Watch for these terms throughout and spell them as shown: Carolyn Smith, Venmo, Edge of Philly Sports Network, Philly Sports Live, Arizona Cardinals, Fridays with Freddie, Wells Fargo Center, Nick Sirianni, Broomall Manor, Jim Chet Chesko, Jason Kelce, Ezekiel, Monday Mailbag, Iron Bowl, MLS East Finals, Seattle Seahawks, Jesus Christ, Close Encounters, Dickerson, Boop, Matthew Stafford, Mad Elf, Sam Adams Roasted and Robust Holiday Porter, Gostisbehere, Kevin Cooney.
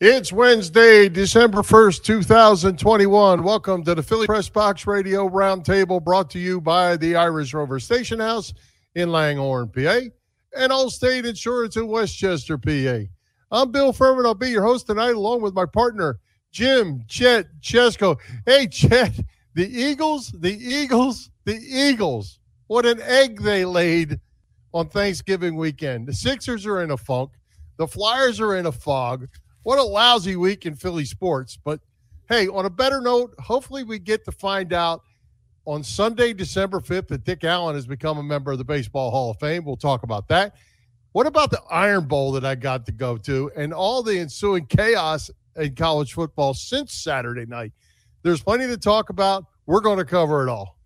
It's Wednesday, December 1st, 2021. Welcome to the Philly Press Box Radio Roundtable, brought to you by the Irish Rover Station House in Langhorne, PA, and Allstate Insurance in Westchester, PA. I'm Bill Furman. I'll be your host tonight, along with my partner, Jim Chet Chesko. Hey, Chet, the Eagles. What an egg they laid on Thanksgiving weekend. The Sixers are in a funk. The Flyers are in a fog. What a lousy week in Philly sports. But, hey, on a better note, hopefully we get to find out on Sunday, December 5th, that Dick Allen has become a member of the Baseball Hall of Fame. We'll talk about that. What about the Iron Bowl that I got to go to and all the ensuing chaos in college football since Saturday night? There's plenty to talk about. We're going to cover it all.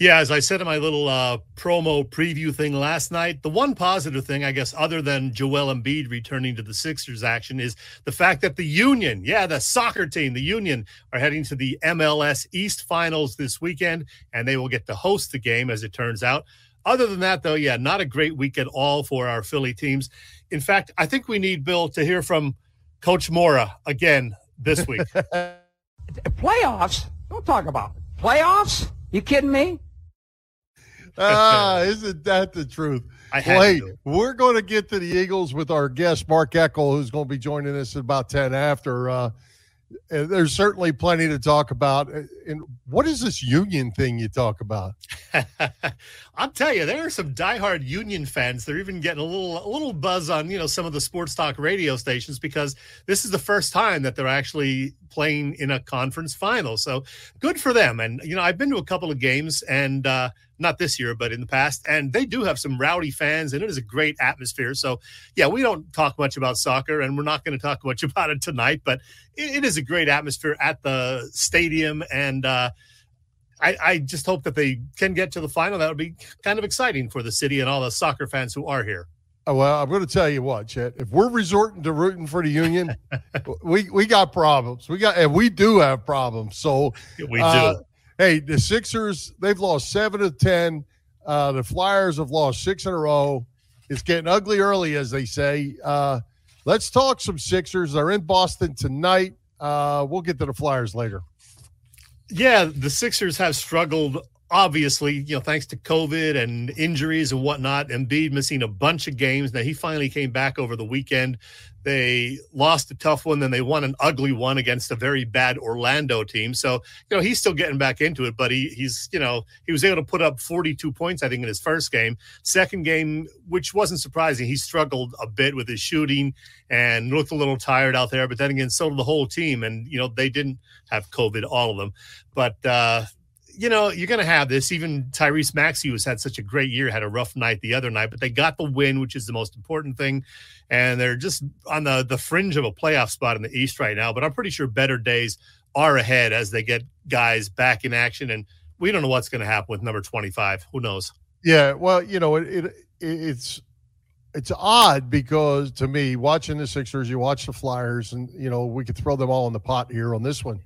Yeah, as I said in my little promo preview thing last night, the one positive thing, I guess, other than Joel Embiid returning to the Sixers action, is the fact that the Union, the soccer team, the Union, are heading to the MLS East Finals this weekend, and they will get to host the game, as it turns out. Other than that, though, not a great week at all for our Philly teams. In fact, I think we need, Bill, to hear from Coach Mora again this week. Playoffs? Don't talk about it. Playoffs? You kidding me? Isn't that the truth? We're going to get to the Eagles with our guest, Mark Eckel, who's going to be joining us at about 10 after. There's certainly plenty to talk about. And what is this union thing you talk about? I'll tell you, there are some diehard union fans. They're even getting a little buzz on, some of the sports talk radio stations, because this is the first time that they're actually playing in a conference final. So good for them. And, I've been to a couple of games, and not this year, but in the past. And they do have some rowdy fans, and it is a great atmosphere. So, we don't talk much about soccer, and we're not going to talk much about it tonight. But it is a great atmosphere at the stadium. And I just hope that they can get to the final. That would be kind of exciting for the city and all the soccer fans who are here. Well, I'm going to tell you what, Chet. If we're resorting to rooting for the Union, we got problems. We do have problems. So we do. Hey, the Sixers, they've lost 7 of 10. The Flyers have lost 6 in a row. It's getting ugly early, as they say. Let's talk some Sixers. They're in Boston tonight. We'll get to the Flyers later. Yeah, the Sixers have struggled, obviously, thanks to COVID and injuries and whatnot. Embiid missing a bunch of games. Now, he finally came back over the weekend. They lost a tough one, then they won an ugly one against a very bad Orlando team. So, he's still getting back into it, but he was able to put up 42 points, I think, in his first game. Second game, which wasn't surprising, he struggled a bit with his shooting and looked a little tired out there. But then again, so did the whole team. And, they didn't have COVID, all of them. But, you're going to have this. Even Tyrese Maxey, who's had such a great year, had a rough night the other night, but they got the win, which is the most important thing. And they're just on the fringe of a playoff spot in the East right now. But I'm pretty sure better days are ahead as they get guys back in action. And we don't know what's going to happen with number 25. Who knows? Yeah, well, it's odd, because to me, watching the Sixers, you watch the Flyers, and, we could throw them all in the pot here on this one.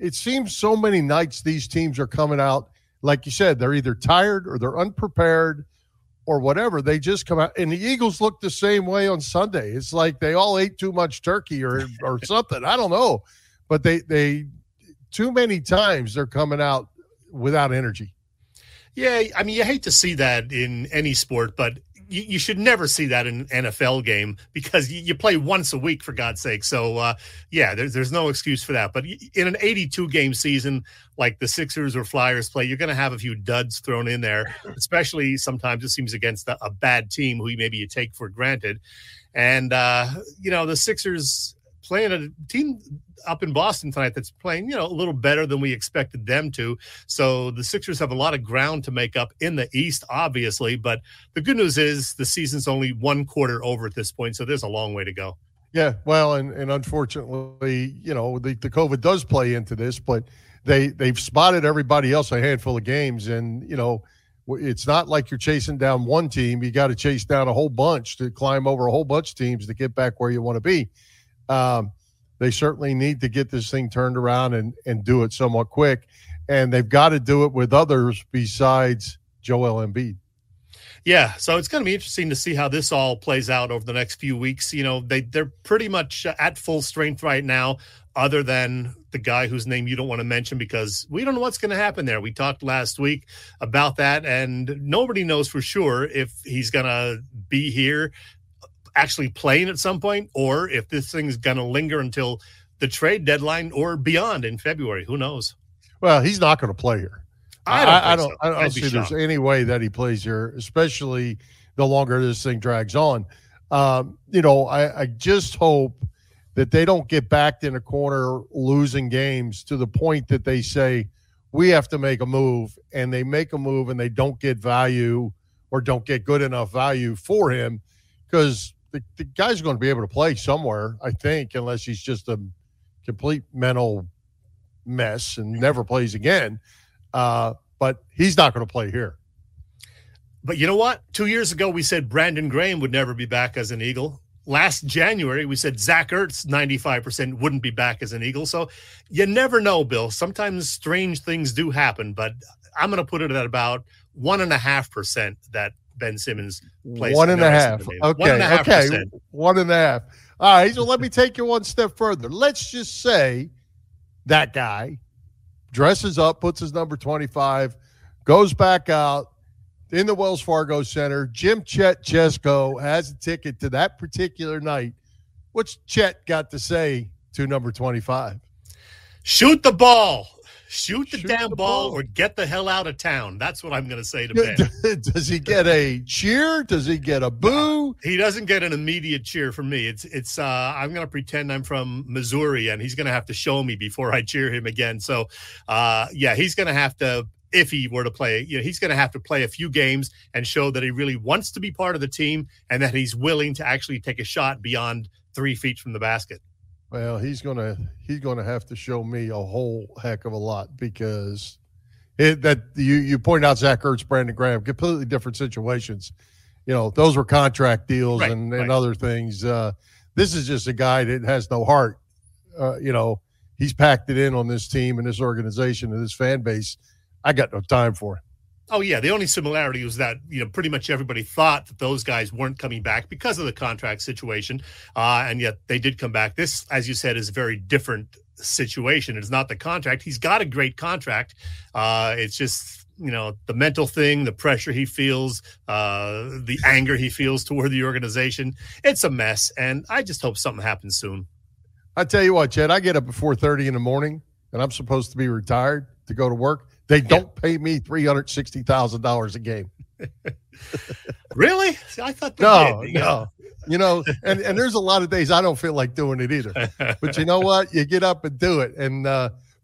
It seems so many nights these teams are coming out, like you said, they're either tired or they're unprepared or whatever. They just come out. And the Eagles look the same way on Sunday. It's like they all ate too much turkey or something. I don't know. But they too many times they're coming out without energy. Yeah, I mean, you hate to see that in any sport, but you should never see that in an NFL game, because you play once a week, for God's sake. So, there's no excuse for that. But in an 82-game season like the Sixers or Flyers play, you're going to have a few duds thrown in there, especially sometimes it seems against a bad team who maybe you take for granted. And, the Sixers playing a team up in Boston tonight that's playing, a little better than we expected them to. So the Sixers have a lot of ground to make up in the East, obviously. But the good news is the season's only one quarter over at this point, so there's a long way to go. Yeah, well, and unfortunately, the COVID does play into this, but they've spotted everybody else a handful of games. And, it's not like you're chasing down one team. You got to chase down a whole bunch to climb over a whole bunch of teams to get back where you want to be. They certainly need to get this thing turned around and do it somewhat quick. And they've got to do it with others besides Joel Embiid. Yeah, so it's going to be interesting to see how this all plays out over the next few weeks. You know, they're pretty much at full strength right now, other than the guy whose name you don't want to mention because we don't know what's going to happen there. We talked last week about that, and nobody knows for sure if he's going to be here actually playing at some point or if this thing's going to linger until the trade deadline or beyond in February. Who knows? Well, he's not going to play here. I don't see there's any way that he plays here, especially the longer this thing drags on. You know, I just hope that they don't get backed in a corner losing games to the point that they say, we have to make a move, and they make a move and they don't get value or don't get good enough value for him because the guy's going to be able to play somewhere, I think, unless he's just a complete mental mess and never plays again. But he's not going to play here. But you know what? 2 years ago, we said Brandon Graham would never be back as an Eagle. Last January, we said Zach Ertz, 95%, wouldn't be back as an Eagle. So you never know, Bill. Sometimes strange things do happen, but I'm going to put it at about 1.5% that Ben Simmons plays. 1.5. Okay. 1.5%. 1.5. All right. So let me take you one step further. Let's just say that guy dresses up, puts his number 25, goes back out in the Wells Fargo Center. Jim Chet Chesko has a ticket to that particular night. What's Chet got to say to number 25? Shoot the ball. Shoot the damn ball or get the hell out of town. That's what I'm going to say to Ben. Does he get a cheer? Does he get a boo? He doesn't get an immediate cheer from me. It's. I'm going to pretend I'm from Missouri, and he's going to have to show me before I cheer him again. So, yeah, he's going to have to, if he were to play, you know, he's going to have to play a few games and show that he really wants to be part of the team and that he's willing to actually take a shot beyond 3 feet from the basket. Well, he's gonna have to show me a whole heck of a lot because you pointed out Zach Ertz, Brandon Graham, completely different situations. You know, those were contract deals and other things. This is just a guy that has no heart. You know, he's packed it in on this team and this organization and this fan base. I got no time for him. Oh, yeah. The only similarity was that, you know, pretty much everybody thought that those guys weren't coming back because of the contract situation. And yet they did come back. This, as you said, is a very different situation. It's not the contract. He's got a great contract. It's just, you know, the mental thing, the pressure he feels, the anger he feels toward the organization. It's a mess. And I just hope something happens soon. I tell you what, Chad, I get up at 4:30 in the morning and I'm supposed to be retired to go to work. They don't pay me $360,000 a game. Really? I thought they did. No. You know, and there's a lot of days I don't feel like doing it either. But you know what? You get up and do it. And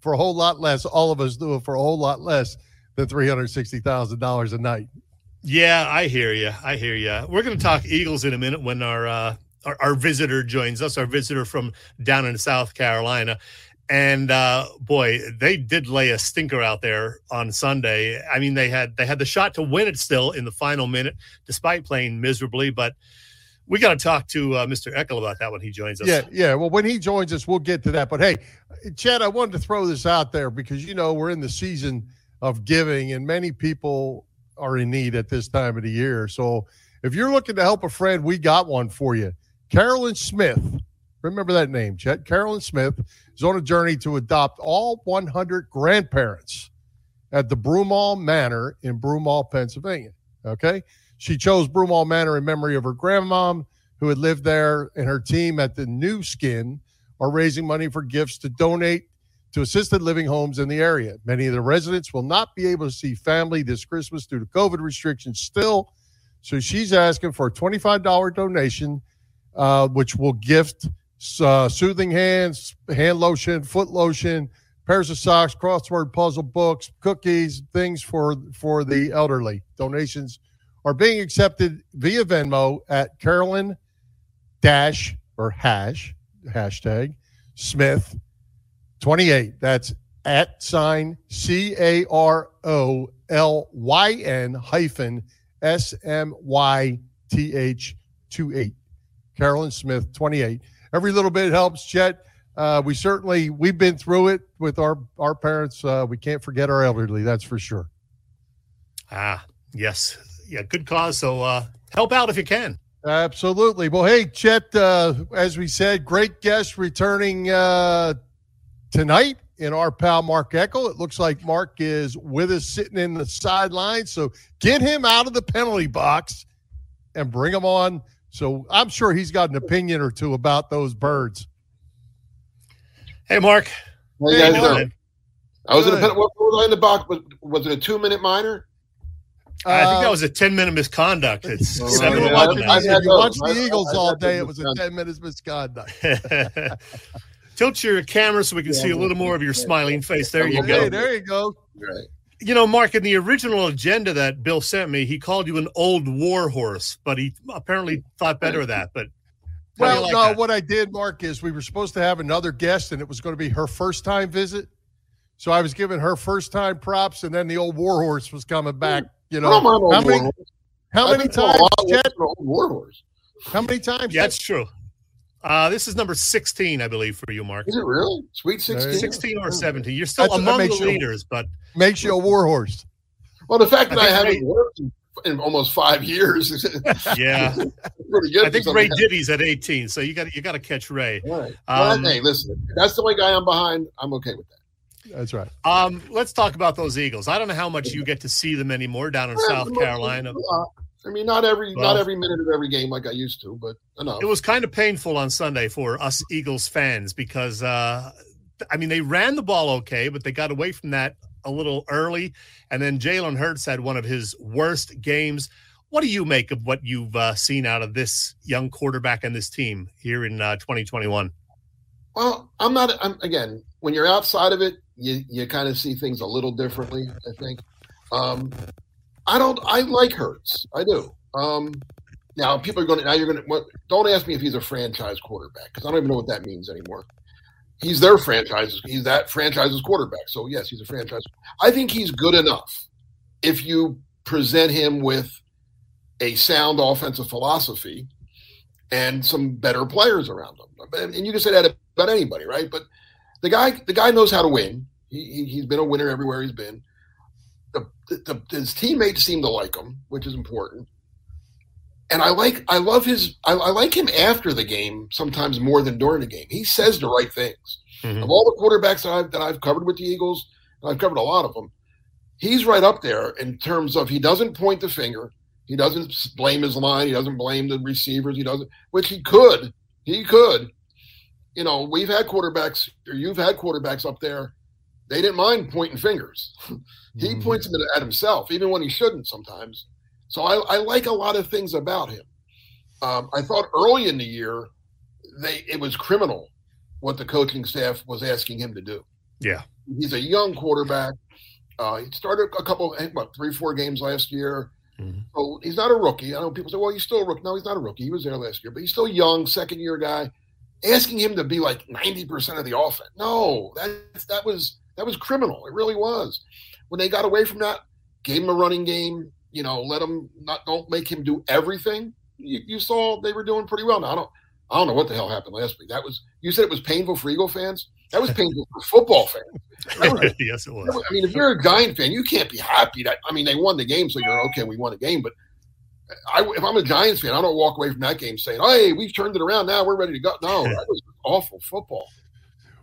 for a whole lot less, all of us do it for a whole lot less than $360,000 a night. Yeah, I hear you. We're going to talk Eagles in a minute when our visitor joins us, our visitor from down in South Carolina. And, boy, they did lay a stinker out there on Sunday. I mean, they had the shot to win it still in the final minute, despite playing miserably. But we got to talk to Mr. Eckel about that when he joins us. Yeah. Well, when he joins us, we'll get to that. But, hey, Chad, I wanted to throw this out there because, you know, we're in the season of giving, and many people are in need at this time of the year. So if you're looking to help a friend, we got one for you. Carolyn Smith. Remember that name, Chet. Carolyn Smith is on a journey to adopt all 100 grandparents at the Broomall Manor in Broomall, Pennsylvania. Okay? She chose Broomall Manor in memory of her grandmom who had lived there, and her team at the New Skin are raising money for gifts to donate to assisted living homes in the area. Many of the residents will not be able to see family this Christmas due to COVID restrictions still, so she's asking for a $25 donation, which will gift soothing hands, hand lotion, foot lotion, pairs of socks, crossword puzzle books, cookies, things for the elderly. Donations are being accepted via Venmo at Carolyn # Smith 28. That's @ CarolynSmyth28. Carolyn Smith 28. Every little bit helps, Chet. We've been through it with our parents. We can't forget our elderly, that's for sure. Ah, yes. yeah, good cause. So help out if you can. Absolutely. Well, hey, Chet, as we said, great guest returning tonight in our pal Mark Eckel. It looks like Mark is with us sitting in the sidelines. So get him out of the penalty box and bring him on. So I'm sure he's got an opinion or two about those birds. Hey, Mark. How you guys doing? I was in the box, but was it a 2-minute minor? I think that was a 10-minute misconduct. It's 7-11. If you watched the Eagles all day, it was a 10-minute misconduct. Tilt your camera so we can see a little more of your smiling face. There you go. Hey, there you go. Right. You know, Mark, in the original agenda that Bill sent me, he called you an old war horse, but he apparently thought better of that. But well, like no, that? What I did, Mark, is we were supposed to have another guest, and it was going to be her first-time visit. So I was giving her first-time props, and then the old war horse was coming back. You know, how many times? Yeah, that's true. This is number 16, I believe, for you, Mark. Is it really? Sweet 16? 16 or 17. You're still among the leaders, but... Makes you a war horse. Well, the fact that I haven't worked in almost 5 years. Yeah. I think Ray Diddy's at 18, so you got to catch Ray. Right. Well, hey, listen, if that's the only guy I'm behind, I'm okay with that. That's right. Let's talk about those Eagles. I don't know how much you get to see them anymore down in South Carolina. I mean, not every minute of every game like I used to, but enough. It was kind of painful on Sunday for us Eagles fans because, I mean, they ran the ball okay, but they got away from that a little early, and then Jalen Hurts had one of his worst games. What do you make of what you've seen out of this young quarterback and this team here in 2021? Well, again, when you're outside of it, you kind of see things a little differently, I think. I like Hurts. I do. Now people are going to, now you're going to, don't ask me if he's a franchise quarterback because I don't even know what that means anymore. He's their franchise. He's that franchise's quarterback. So yes, he's a franchise. I think he's good enough if you present him with a sound offensive philosophy and some better players around him. And you can say that about anybody, right? But the guy knows how to win. He's been a winner everywhere he's been. His teammates seem to like him, which is important. And I like him after the game sometimes more than during the game. He says the right things. Mm-hmm. Of all the quarterbacks that I've covered with the Eagles, and I've covered a lot of them, he's right up there in terms of he doesn't point the finger, he doesn't blame his line, he doesn't blame the receivers, which he could. You know, we've had quarterbacks or you've had quarterbacks up there. They didn't mind pointing fingers. He points them at himself, even when he shouldn't sometimes. So I like a lot of things about him. I thought early in the year, it was criminal what the coaching staff was asking him to do. Yeah. He's a young quarterback. He started a couple, 3-4 games last year. Mm-hmm. So he's not a rookie. I know people say, well, he's still a rookie. No, he's not a rookie. He was there last year, but he's still young, second-year guy. Asking him to be like 90% of the offense. No, that was criminal. It really was. When they got away from that, gave him a running game, you know, don't make him do everything. You saw they were doing pretty well. Now, I don't know what the hell happened last week. You said it was painful for Eagle fans. That was painful for football fans. Yes, it was. I mean, if you're a Giant fan, you can't be happy that, I mean, they won the game. So you're okay. We won the game, but if I'm a Giants fan, I don't walk away from that game saying, hey, we've turned it around. Now we're ready to go. No, that was awful football.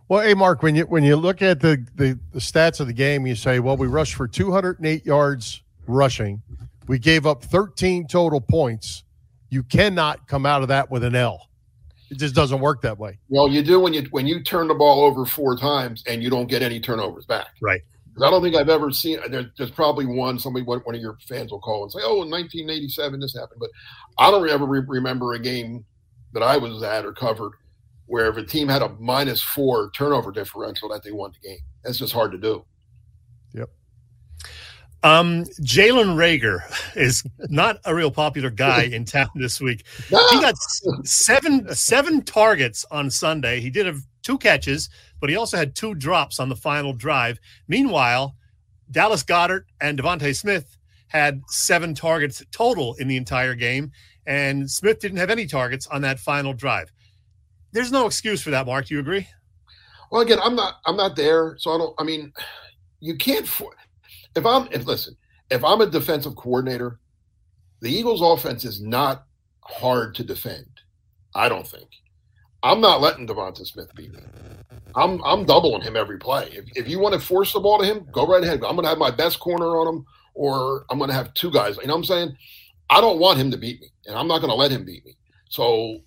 Well, hey, Mark, when you look at the stats of the game, you say, well, we rushed for 208 yards rushing. We gave up 13 total points. You cannot come out of that with an L. It just doesn't work that way. Well, you do when you turn the ball over 4 times and you don't get any turnovers back. Right. I don't think I've ever seen – there's probably one of your fans will call and say, oh, in 1987 this happened. But I don't ever remember a game that I was at or covered where if a team had a -4 turnover differential that they won the game. That's just hard to do. Yep. Jaylen Reagor is not a real popular guy in town this week. No. He got seven targets on Sunday. He did have 2 catches, but he also had 2 drops on the final drive. Meanwhile, Dallas Goedert and DeVonta Smith had 7 targets total in the entire game, and Smith didn't have any targets on that final drive. There's no excuse for that, Mark. Do you agree? Well, again, I'm not there, so I don't. I mean, you can't. If I'm a defensive coordinator, The Eagles' offense is not hard to defend, I don't think. I'm not letting DeVonta Smith beat me. I'm doubling him every play. If you want to force the ball to him, go right ahead. I'm going to have my best corner on him, or I'm going to have two guys. You know what I'm saying? I don't want him to beat me, and I'm not going to let him beat me. So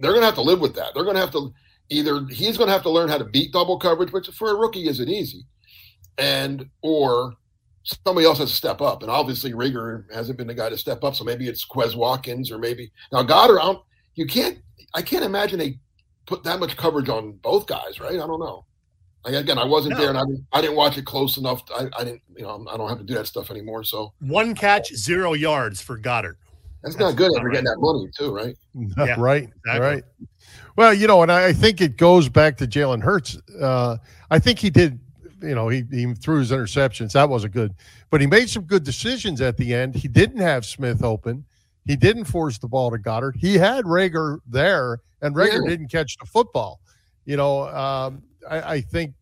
they're going to have to live with that. They're going to have to either – he's going to have to learn how to beat double coverage, which for a rookie isn't easy, and or somebody else has to step up. And obviously Reagor hasn't been the guy to step up, so maybe it's Quez Watkins or maybe – now Goddard, I can't imagine they put that much coverage on both guys, right? I don't know. Again, I wasn't there, and I didn't watch it close enough. I didn't, you know, I don't have to do that stuff anymore. So one catch, 0 yards for Goddard. That's not good if you're getting that money too, right? Yeah, right, exactly. Right. Well, you know, and I think it goes back to Jalen Hurts. I think he did, you know, he threw his interceptions. That wasn't good, but he made some good decisions at the end. He didn't have Smith open. He didn't force the ball to Goddard. He had Reagor there, and Reagor didn't catch the football. You know, I think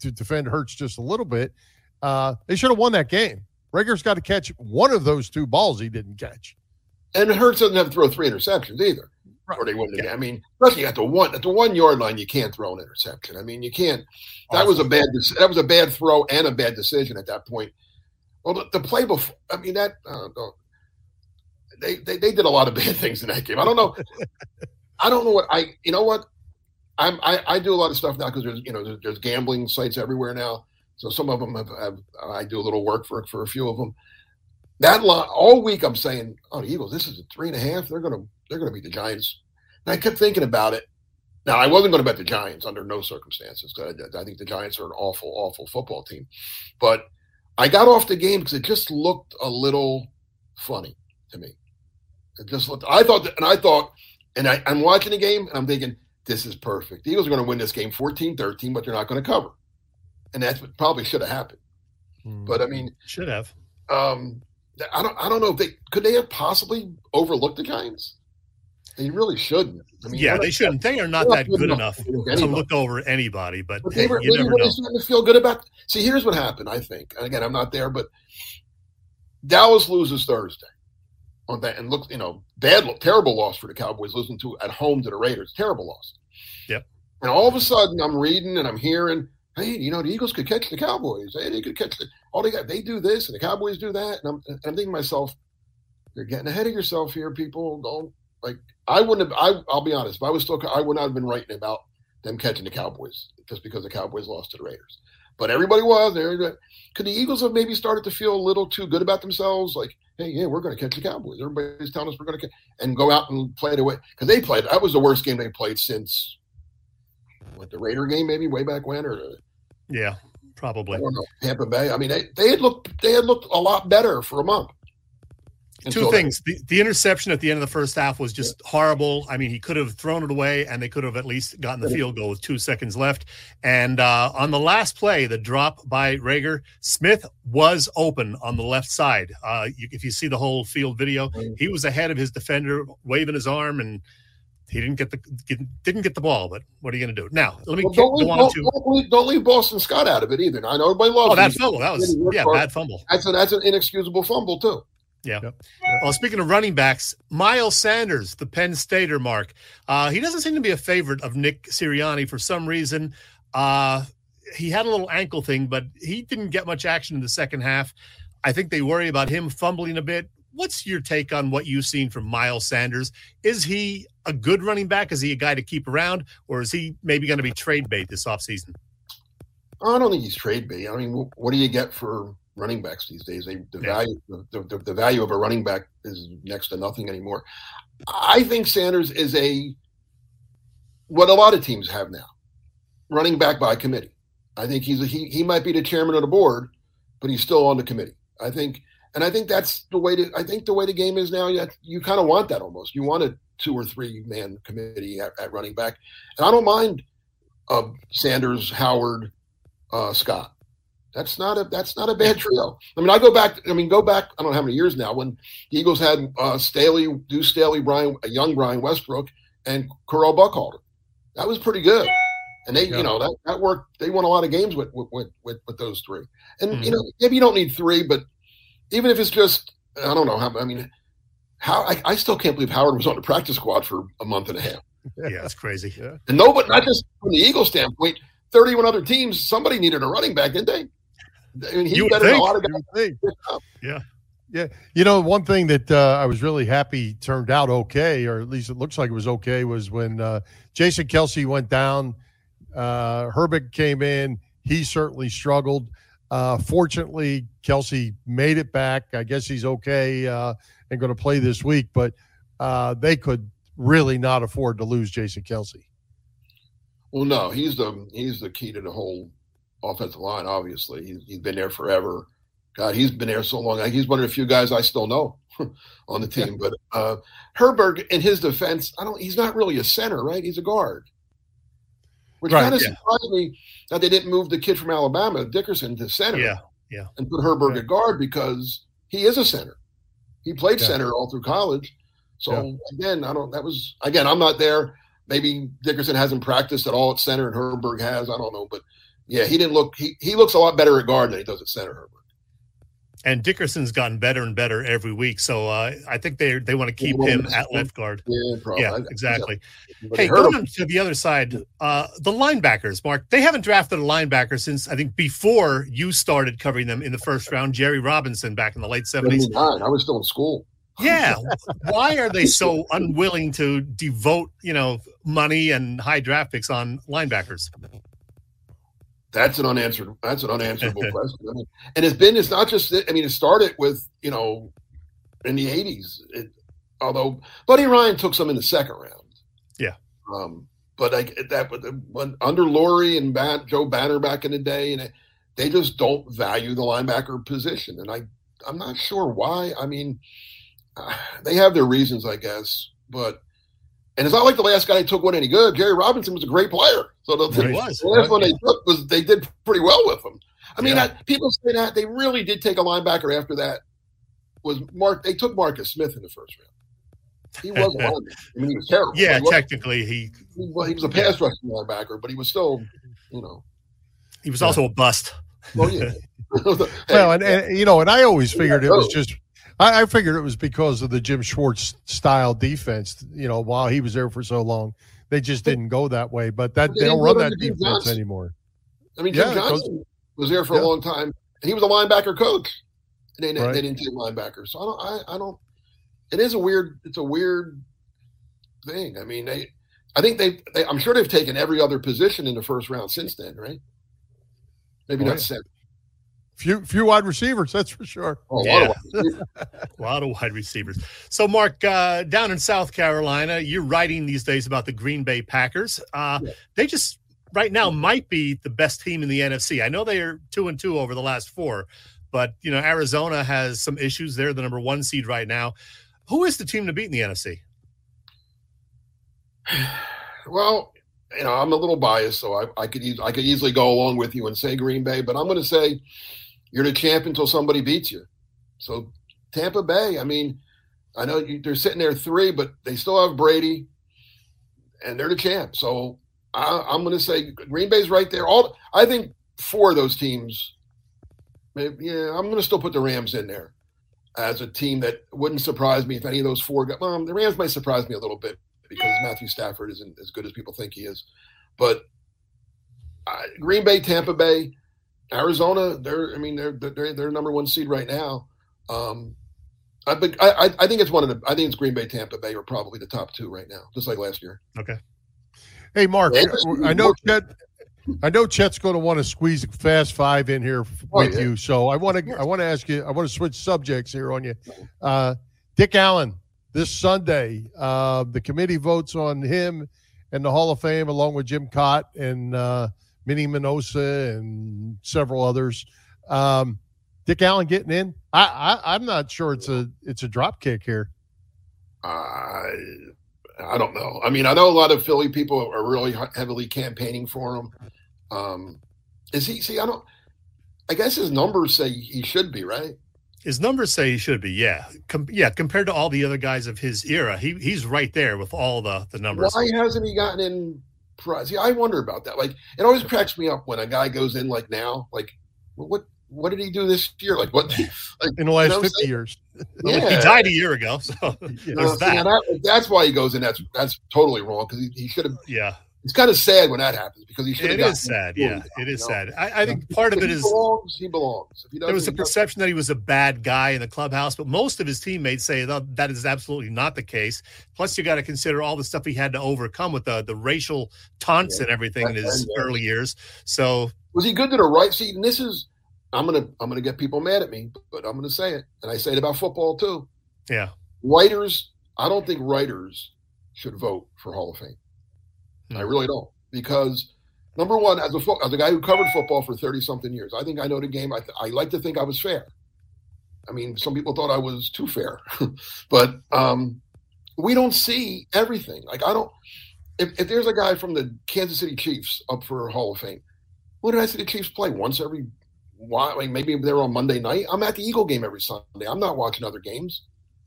to defend Hurts just a little bit, they should have won that game. Reagor's got to catch one of those two balls he didn't catch. And Hurts doesn't have to throw 3 interceptions either. Right. Or they wouldn't have. I mean, especially at the 1 yard line, you can't throw an interception. I mean, you can't. That was a bad. That was a bad throw and a bad decision at that point. Well, the play before. I mean, that they did a lot of bad things in that game. I don't know. I don't know what I. You know what? I do a lot of stuff now because there's gambling sites everywhere now. So some of them I do a little work for a few of them. That line, all week I'm saying, oh, the Eagles, this is a 3.5. They're gonna beat the Giants. And I kept thinking about it. Now I wasn't going to bet the Giants under no circumstances. I think the Giants are an awful, awful football team. But I got off the game because it just looked a little funny to me. It just looked. I'm watching the game and I'm thinking, this is perfect. The Eagles are going to win this game 14-13, but they're not going to cover. And that's what probably should have happened. But, I mean – should have. I don't know if they – could they have possibly overlooked the Giants? They really shouldn't. I mean, yeah, they shouldn't. They are not that good enough to look over anybody, but hey, you never know. Starting to feel good about – see, here's what happened, I think. And again, I'm not there, but Dallas loses Thursday. On that, and look, you know, terrible loss for the Cowboys, losing at home to the Raiders. Terrible loss. Yep. And all of a sudden, I'm reading and I'm hearing, hey, you know, the Eagles could catch the Cowboys. Hey, they could catch they do this and the Cowboys do that. And I'm thinking to myself, you're getting ahead of yourself here, people. Don't I'll be honest. If I was still, I would not have been writing about them catching the Cowboys just because the Cowboys lost to the Raiders. But everybody was there. Could the Eagles have maybe started to feel a little too good about themselves? Like, hey, yeah, we're going to catch the Cowboys. Everybody's telling us we're going to catch and go out and play it away. Because they played. That was the worst game they played since, the Raider game maybe way back when? Yeah, probably. I don't know. Tampa Bay. I mean, they had looked a lot better for a month. Two things. The interception at the end of the first half was just horrible. I mean, he could have thrown it away, and they could have at least gotten the field goal with 2 seconds left. And on the last play, the drop by Reagor, Smith was open on the left side. If you see the whole field video, he was ahead of his defender, waving his arm, and he didn't get the ball. But what are you going to do? Now, let me don't leave Boston Scott out of it either. I know everybody loves that fumble. That was bad fumble. That's an inexcusable fumble too. Yeah. Well, speaking of running backs, Miles Sanders, the Penn Stater, Mark. He doesn't seem to be a favorite of Nick Sirianni for some reason. He had a little ankle thing, but he didn't get much action in the second half. I think they worry about him fumbling a bit. What's your take on what you've seen from Miles Sanders? Is he a good running back? Is he a guy to keep around, or is he maybe going to be trade bait this offseason? I don't think he's trade bait. I mean, what do you get for running backs these days? The value of a running back is next to nothing anymore. I think Sanders is what a lot of teams have now, running back by committee. I think he might be the chairman of the board, but he's still on the committee. I think that's the way the game is now. You kind of want that almost. You want a 2 or 3 man committee at running back, and I don't mind Sanders, Howard, Scott. That's not a bad trio. I mean, I go back. I don't know how many years now when the Eagles had young Brian Westbrook, and Corell Buckhalter. That was pretty good, and they that worked. They won a lot of games with those three. And maybe you don't need three, but even if it's just I don't know how. I mean, how I still can't believe Howard was on the practice squad for a month and a half. Yeah, it's crazy. Yeah. And nobody, not just from the Eagles standpoint, 31 other teams, somebody needed a running back, didn't they? I mean, he's better than a lot of guys. Yeah. Yeah. You know, one thing that I was really happy turned out okay, or at least it looks like it was okay, was when Jason Kelce went down, Herbig came in. He certainly struggled. Fortunately, Kelce made it back. I guess he's okay and going to play this week, but they could really not afford to lose Jason Kelce. Well, no, he's the key to the whole offensive line, obviously. He's been there forever. God, he's been there so long. He's one of the few guys I still know on the team. But Herbig, in his defense, he's not really a center, right? He's a guard. Which kind of surprised me that they didn't move the kid from Alabama, Dickerson, to center. Yeah. And put Herbig at guard, because he is a center. He played center all through college. So, again, I'm not there. Maybe Dickerson hasn't practiced at all at center and Herbig has. I don't know. But, yeah, he didn't look – he looks a lot better at guard than he does at center, Herbig. And Dickerson's gotten better and better every week. So I think they want to keep him at left guard. Yeah, probably. Yeah, exactly. Hey, going on to the other side, the linebackers, Mark, they haven't drafted a linebacker since, I think, before you started covering them in the first round, Jerry Robinson back in the late 70s. I was still in school. Yeah. Why are they so unwilling to devote, money and high draft picks on linebackers? That's an unanswerable question. I mean, and it's not just, it started with, in the 80s, although Buddy Ryan took some in the second round. Yeah. But under Lurie and Joe Banner back in the day, and they just don't value the linebacker position. And I'm not sure why. I mean, they have their reasons, I guess, but, and it's not like the last guy they took wasn't any good. Jerry Robinson was a great player. So the last one they took was, they did pretty well with him. I mean, people say that they really did take a linebacker after that. They took Marcus Smith in the first round. He was a linebacker. I mean, he was terrible. Yeah, technically he was a pass rushing linebacker, but he was still, he was also a bust. Oh yeah. And I always figured it was just. I figured it was because of the Jim Schwartz style defense. While he was there for so long, they just didn't go that way. But they don't run that defense anymore. I mean, Jim Johnson was there for a long time, and he was a linebacker coach. And they didn't take linebackers. So I don't. It is a weird. It's a weird thing. I mean, I think I'm sure they've taken every other position in the first round since then, right? Maybe not seven. Few wide receivers, that's for sure. Oh, a lot of wide receivers. So, Mark, down in South Carolina, you're writing these days about the Green Bay Packers. They just right now might be the best team in the NFC. I know they are 2-2 over the last four, but Arizona has some issues. They're the number one seed right now. Who is the team to beat in the NFC? Well, I'm a little biased, so I could easily go along with you and say Green Bay, but I'm going to say you're the champ until somebody beats you. So Tampa Bay, I know they're sitting there 3, but they still have Brady, and they're the champ. So I'm going to say Green Bay's right there. I think 4 of those teams, maybe, I'm going to still put the Rams in there as a team that wouldn't surprise me if any of those 4 got – well, the Rams might surprise me a little bit, because Matthew Stafford isn't as good as people think he is. But Green Bay, Tampa Bay, Arizona, they're number one seed right now. I think it's I think it's Green Bay, Tampa Bay are probably the top 2 right now, just like last year. Okay. Hey, Mark, I know Chet's going to want to squeeze Fast Five in here with you. So I want to ask you, I want to switch subjects here on you. Dick Allen. This Sunday, the committee votes on him and the Hall of Fame, along with Jim Kaat and Minnie Minosa and several others. Dick Allen getting in? I'm not sure it's a drop kick here. I don't know. I know a lot of Philly people are really heavily campaigning for him. I guess his numbers say he should be, right? His numbers say he should be, yeah. Compared to all the other guys of his era, he's right there with all the numbers. Why hasn't he gotten in? See, I wonder about that. Like, it always cracks me up when a guy goes in like now. Like, what what did he do this year? Like what? Like, in the last 50 years. Yeah. He died a year ago, so that's why he goes in. That's totally wrong because he should have. Yeah, it's kind of sad when that happens because he should have. It is sad. Yeah, it is sad. I think part of it is he belongs. There was a perception that he was a bad guy in the clubhouse, but most of his teammates say that is absolutely not the case. Plus, you got to consider all the stuff he had to overcome with the racial taunts and everything in his early years. So was he good to the right seat? And this is. I'm gonna get people mad at me, but I'm gonna say it, and I say it about football too. Yeah, writers. I don't think writers should vote for Hall of Fame. No. I really don't, because number one, as a guy who covered football for 30-something years, I think I know the game. I like to think I was fair. I mean, some people thought I was too fair, but we don't see everything. Like I don't. If there's a guy from the Kansas City Chiefs up for Hall of Fame, when did I see the Chiefs play? Once every. Why? Like maybe they're on Monday night. I'm at the Eagle game every Sunday. I'm not watching other games,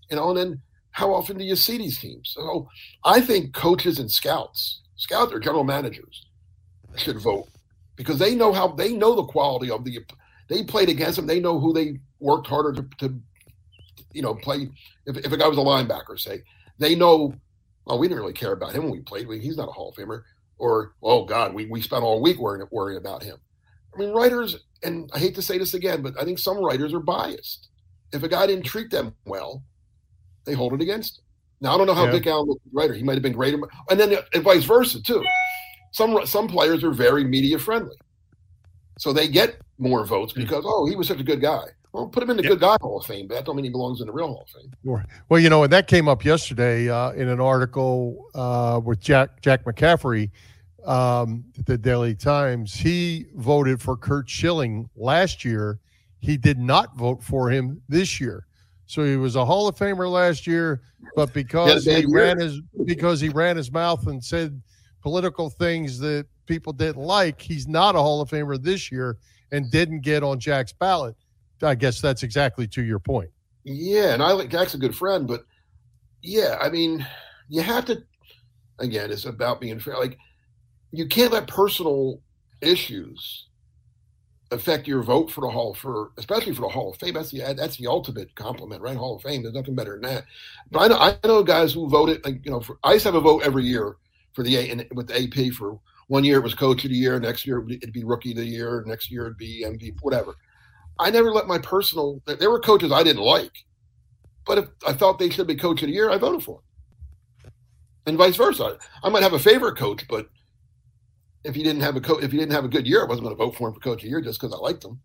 and then how often do you see these teams? So I think coaches and scouts or general managers should vote because they know the quality of they played against them. They know who they worked harder to play. If a guy was a linebacker, say they know. Oh, we didn't really care about him when we played. He's not a Hall of Famer. Or oh God, we spent all week worrying about him. I mean, writers, and I hate to say this again, but I think some writers are biased. If a guy didn't treat them well, they hold it against him. Now, I don't know how Dick Allen was a writer. He might have been great. And then and vice versa, too. Some players are very media-friendly. So they get more votes because, he was such a good guy. Well, put him in the Good Guy Hall of Fame, but that don't mean he belongs in the real Hall of Fame. Sure. Well, and that came up yesterday in an article with Jack McCaffrey. The Daily Times, he voted for Curt Schilling last year. He did not vote for him this year. So he was a Hall of Famer last year, but because he ran his mouth and said political things that people didn't like, he's not a Hall of Famer this year and didn't get on Jack's ballot. I guess that's exactly to your point. Yeah, and I like Jack's a good friend, but yeah, I mean, you have to, again, it's about being fair. Like, you can't let personal issues affect your vote for the Hall, especially for the Hall of Fame. That's the ultimate compliment, right? Hall of Fame. There's nothing better than that. But I know guys who voted, I used to have a vote every year with the AP for 1 year it was Coach of the Year, next year it'd be Rookie of the Year, next year it'd be MVP, whatever. I never let my personal. There were coaches I didn't like, but if I thought they should be Coach of the Year, I voted for them, and vice versa. I might have a favorite coach, but if you didn't have a good year, I wasn't going to vote for him for Coach of the Year just because I liked him.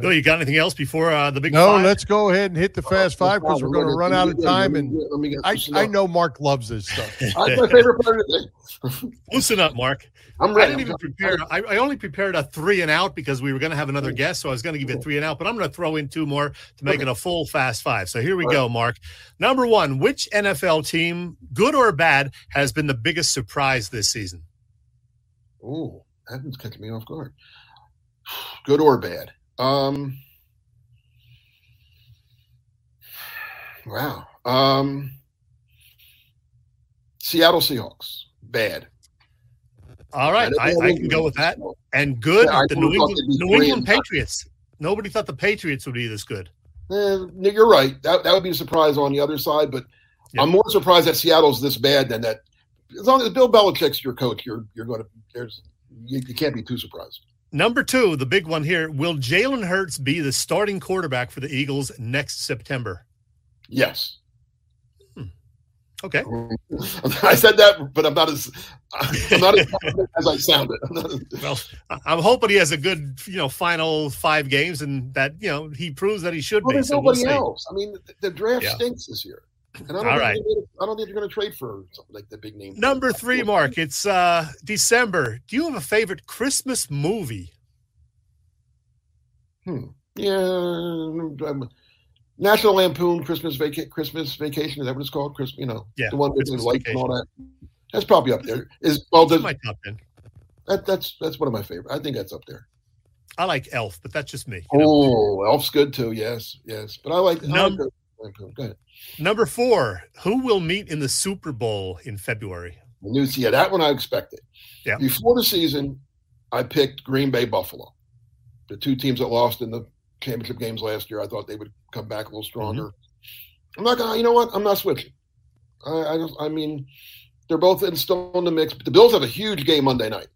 Bill, you got anything else before the big five? No, let's go ahead and hit the fast five because we're going to run out of time. I know Mark loves this stuff. That's my favorite part of the day. Listen up, Mark. I'm ready. I didn't even prepare. I only prepared a 3 and out because we were going to have another guest, so I was going to give you a 3 and out, but I'm going to throw in 2 more to make it a full fast five. So here we go, Mark. Number 1, which NFL team, good or bad, has been the biggest surprise this season? Oh, that one's catching me off guard. Good or bad. Wow. Seattle Seahawks. Bad. All right. I can go with that. And good. Yeah, the New England Patriots. Nobody thought the Patriots would be this good. You're right. That would be a surprise on the other side, but I'm more surprised that Seattle's this bad than that. As long as Bill Belichick's your coach, you can't be too surprised. Number 2, the big one here. Will Jalen Hurts be the starting quarterback for the Eagles next September? Yes. Okay. I said that, but I'm not as confident as I sounded. I'm hoping he has a good, final 5 games, and that he proves that he should be. There's nobody else. I mean, the draft stinks this year. And I don't think you're going to trade for something like the big name. Number 3, Mark. It's December. Do you have a favorite Christmas movie? National Lampoon Christmas Vacation. Is that what it's called? The one with the lights and all that. That's probably up there. That's my top 10. That's one of my favorite. I think that's up there. I like Elf, but that's just me. Elf's good too. Yes. But I like Lampoon. Go ahead. Number 4, who will meet in the Super Bowl in February? That one I expected. Yeah. Before the season, I picked Green Bay Buffalo. the two teams that lost in the championship games last year, I thought they would come back a little stronger. Mm-hmm. I'm not going to, you know what? I'm not switching. I mean, they're both still in the mix, but the Bills have a huge game Monday night.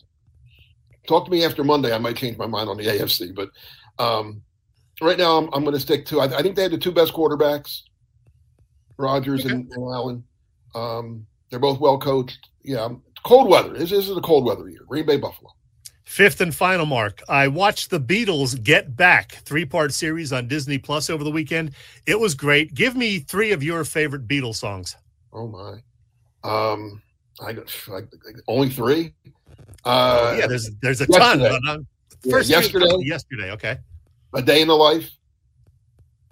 Talk to me after Monday. I might change my mind on the AFC, but right now I'm going to stick to, I think they had the two best quarterbacks, Rodgers and Allen. They're both well coached. Yeah. Cold weather. This is a cold weather year. Green Bay, Buffalo. Fifth and final mark. I watched the Beatles Get Back, three-part series on Disney Plus over the weekend. It was great. Give me three of your favorite Beatles songs. Oh, my. Only three? Yeah, there's a Yesterday. Ton. Yesterday, okay. A Day in the Life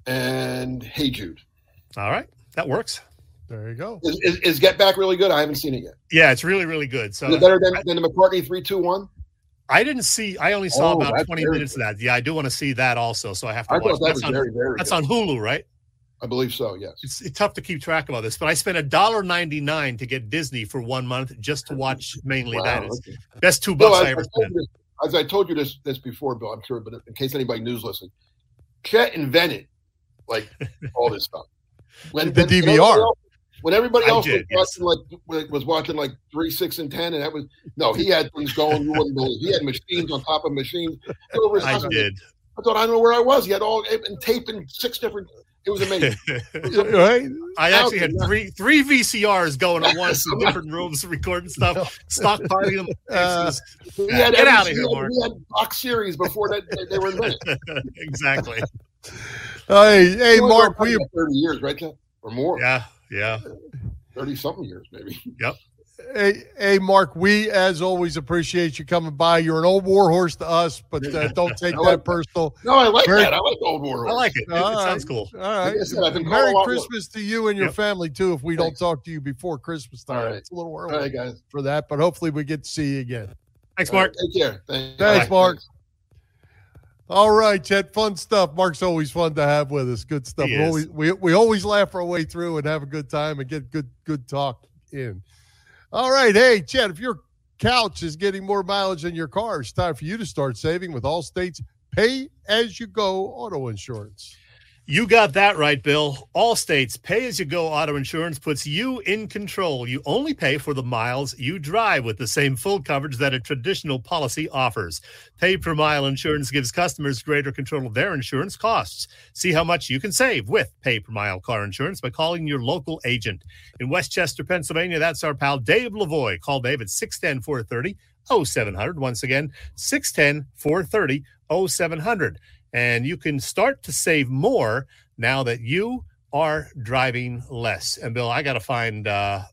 and Hey Jude. All right, that works. There you go. Is Get Back really good? I haven't seen it yet. Yeah, it's really, really good. So, is it better than the McCartney 3-2-1? I didn't see. I only saw about 20 minutes of that. Yeah, I do want to see that also. So I have to watch that. That's on Hulu, right? I believe so. Yes. It's tough to keep track of all this, but I spent $1.99 to get Disney for 1 month just to watch mainly that. Okay. That's $2 I ever spent. As I told you this before, Bill, I'm sure, but in case anybody news listening, Chet invented like all this stuff. When the DVR. When everybody else was watching like 3, 6, and 10, and that was he had things going. You wouldn't believe he had machines on top of machines. I thought I know where I was. He had all and tape in 6 different. It was amazing. Right? I actually had three VCRs going at once in different rooms recording stuff, stockpiling them. Get out of here, Mark. We had box series before that they were invented. Exactly. Hey, Mark, we 30 years, right, Jeff? Or more? Yeah. Yeah. 30-something years, maybe. Yep. Hey, Mark, we, as always, appreciate you coming by. You're an old war horse to us, but don't take that personal. No, I like that. I like the old war horse. I like it. It sounds cool. All right. Merry Christmas to you and your family, too, if we don't talk to you before Christmas time. All right. It's a little early guys. For that, but hopefully we get to see you again. Thanks, Mark. Right, take care. Thanks, Mark. Thanks. All right, Chet. Fun stuff. Mark's always fun to have with us. Good stuff. We always laugh our way through and have a good time and get good talk in. All right. Hey, Chet, if your couch is getting more mileage than your car, it's time for you to start saving with Allstate's pay-as-you-go auto insurance. You got that right, Bill. Allstate's pay-as-you-go auto insurance puts you in control. You only pay for the miles you drive with the same full coverage that a traditional policy offers. Pay-per-mile insurance gives customers greater control of their insurance costs. See how much you can save with pay-per-mile car insurance by calling your local agent. In West Chester, Pennsylvania, that's our pal Dave Lavoie. Call Dave at 610-430-0700. Once again, 610-430-0700. And you can start to save more now that you are driving less. And, Bill, I got to find our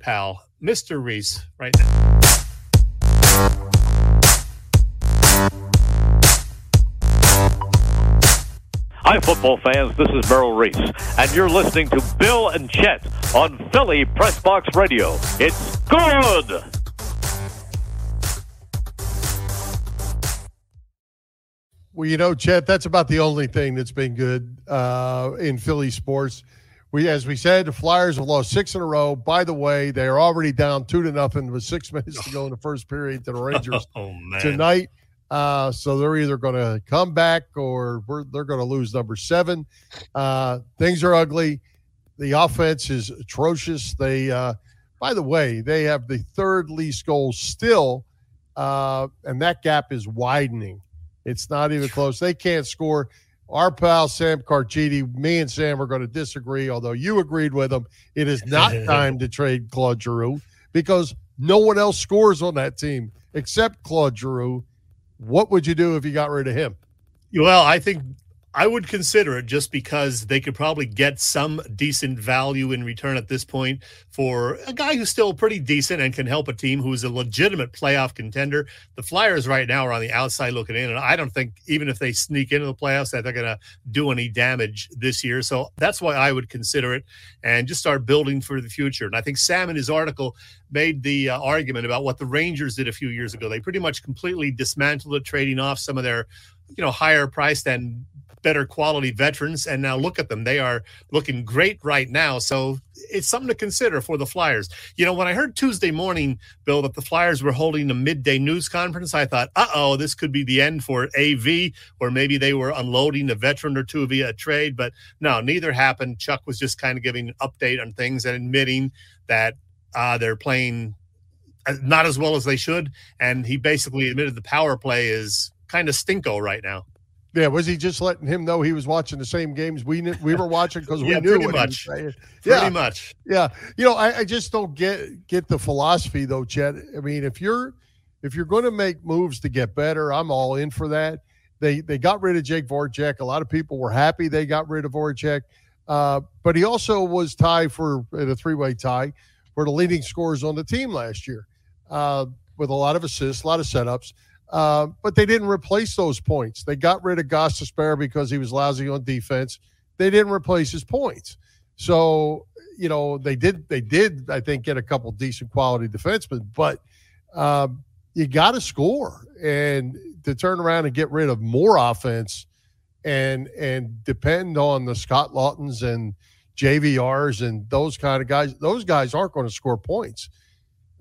pal, Mr. Reese, right now. Hi, football fans. This is Merrill Reese, and you're listening to Bill and Chet on Philly Press Box Radio. It's good! Well, you know, Chet, that's about the only thing that's been good in Philly sports. As we said, the Flyers have lost 6 in a row. By the way, they are already down 2-0 with 6 minutes to go in the first period to the Rangers tonight. So they're either going to come back or they're going to lose number 7. Things are ugly. The offense is atrocious. They, by the way, they have the 3rd least goals still, and that gap is widening. It's not even close. They can't score. Our pal Sam Carciti, me and Sam are going to disagree, although you agreed with him. It is not time to trade Claude Giroux because no one else scores on that team except Claude Giroux. What would you do if you got rid of him? Well, I think I would consider it just because they could probably get some decent value in return at this point for a guy who's still pretty decent and can help a team who's a legitimate playoff contender. The Flyers right now are on the outside looking in, and I don't think even if they sneak into the playoffs that they're going to do any damage this year. So that's why I would consider it and just start building for the future. And I think Sam in his article made the argument about what the Rangers did a few years ago. They pretty much completely dismantled it, trading off some of their higher price than better quality veterans, and now look at them. They are looking great right now, so it's something to consider for the Flyers. You know, when I heard Tuesday morning, Bill, that the Flyers were holding a midday news conference, I thought, uh-oh, this could be the end for AV, or maybe they were unloading a veteran or two via a trade, but no, neither happened. Chuck was just kind of giving an update on things and admitting that they're playing not as well as they should, and he basically admitted the power play is kind of stinko right now. Yeah, was he just letting him know he was watching the same games we were watching because we knew pretty much. Pretty much. Yeah. You know, I just don't get the philosophy though, Chet. I mean, if you're going to make moves to get better, I'm all in for that. They got rid of Jake Voracek. A lot of people were happy they got rid of Voracek, but he also was tied for a three-way tie for the leading scorers on the team last year, with a lot of assists, a lot of setups. But they didn't replace those points. They got rid of Gostisbehere because he was lousy on defense. They didn't replace his points. So, you know, they did, I think, get a couple decent quality defensemen, but you got to score. And to turn around and get rid of more offense and depend on the Scott Laughtons and JVRs and those guys aren't going to score points.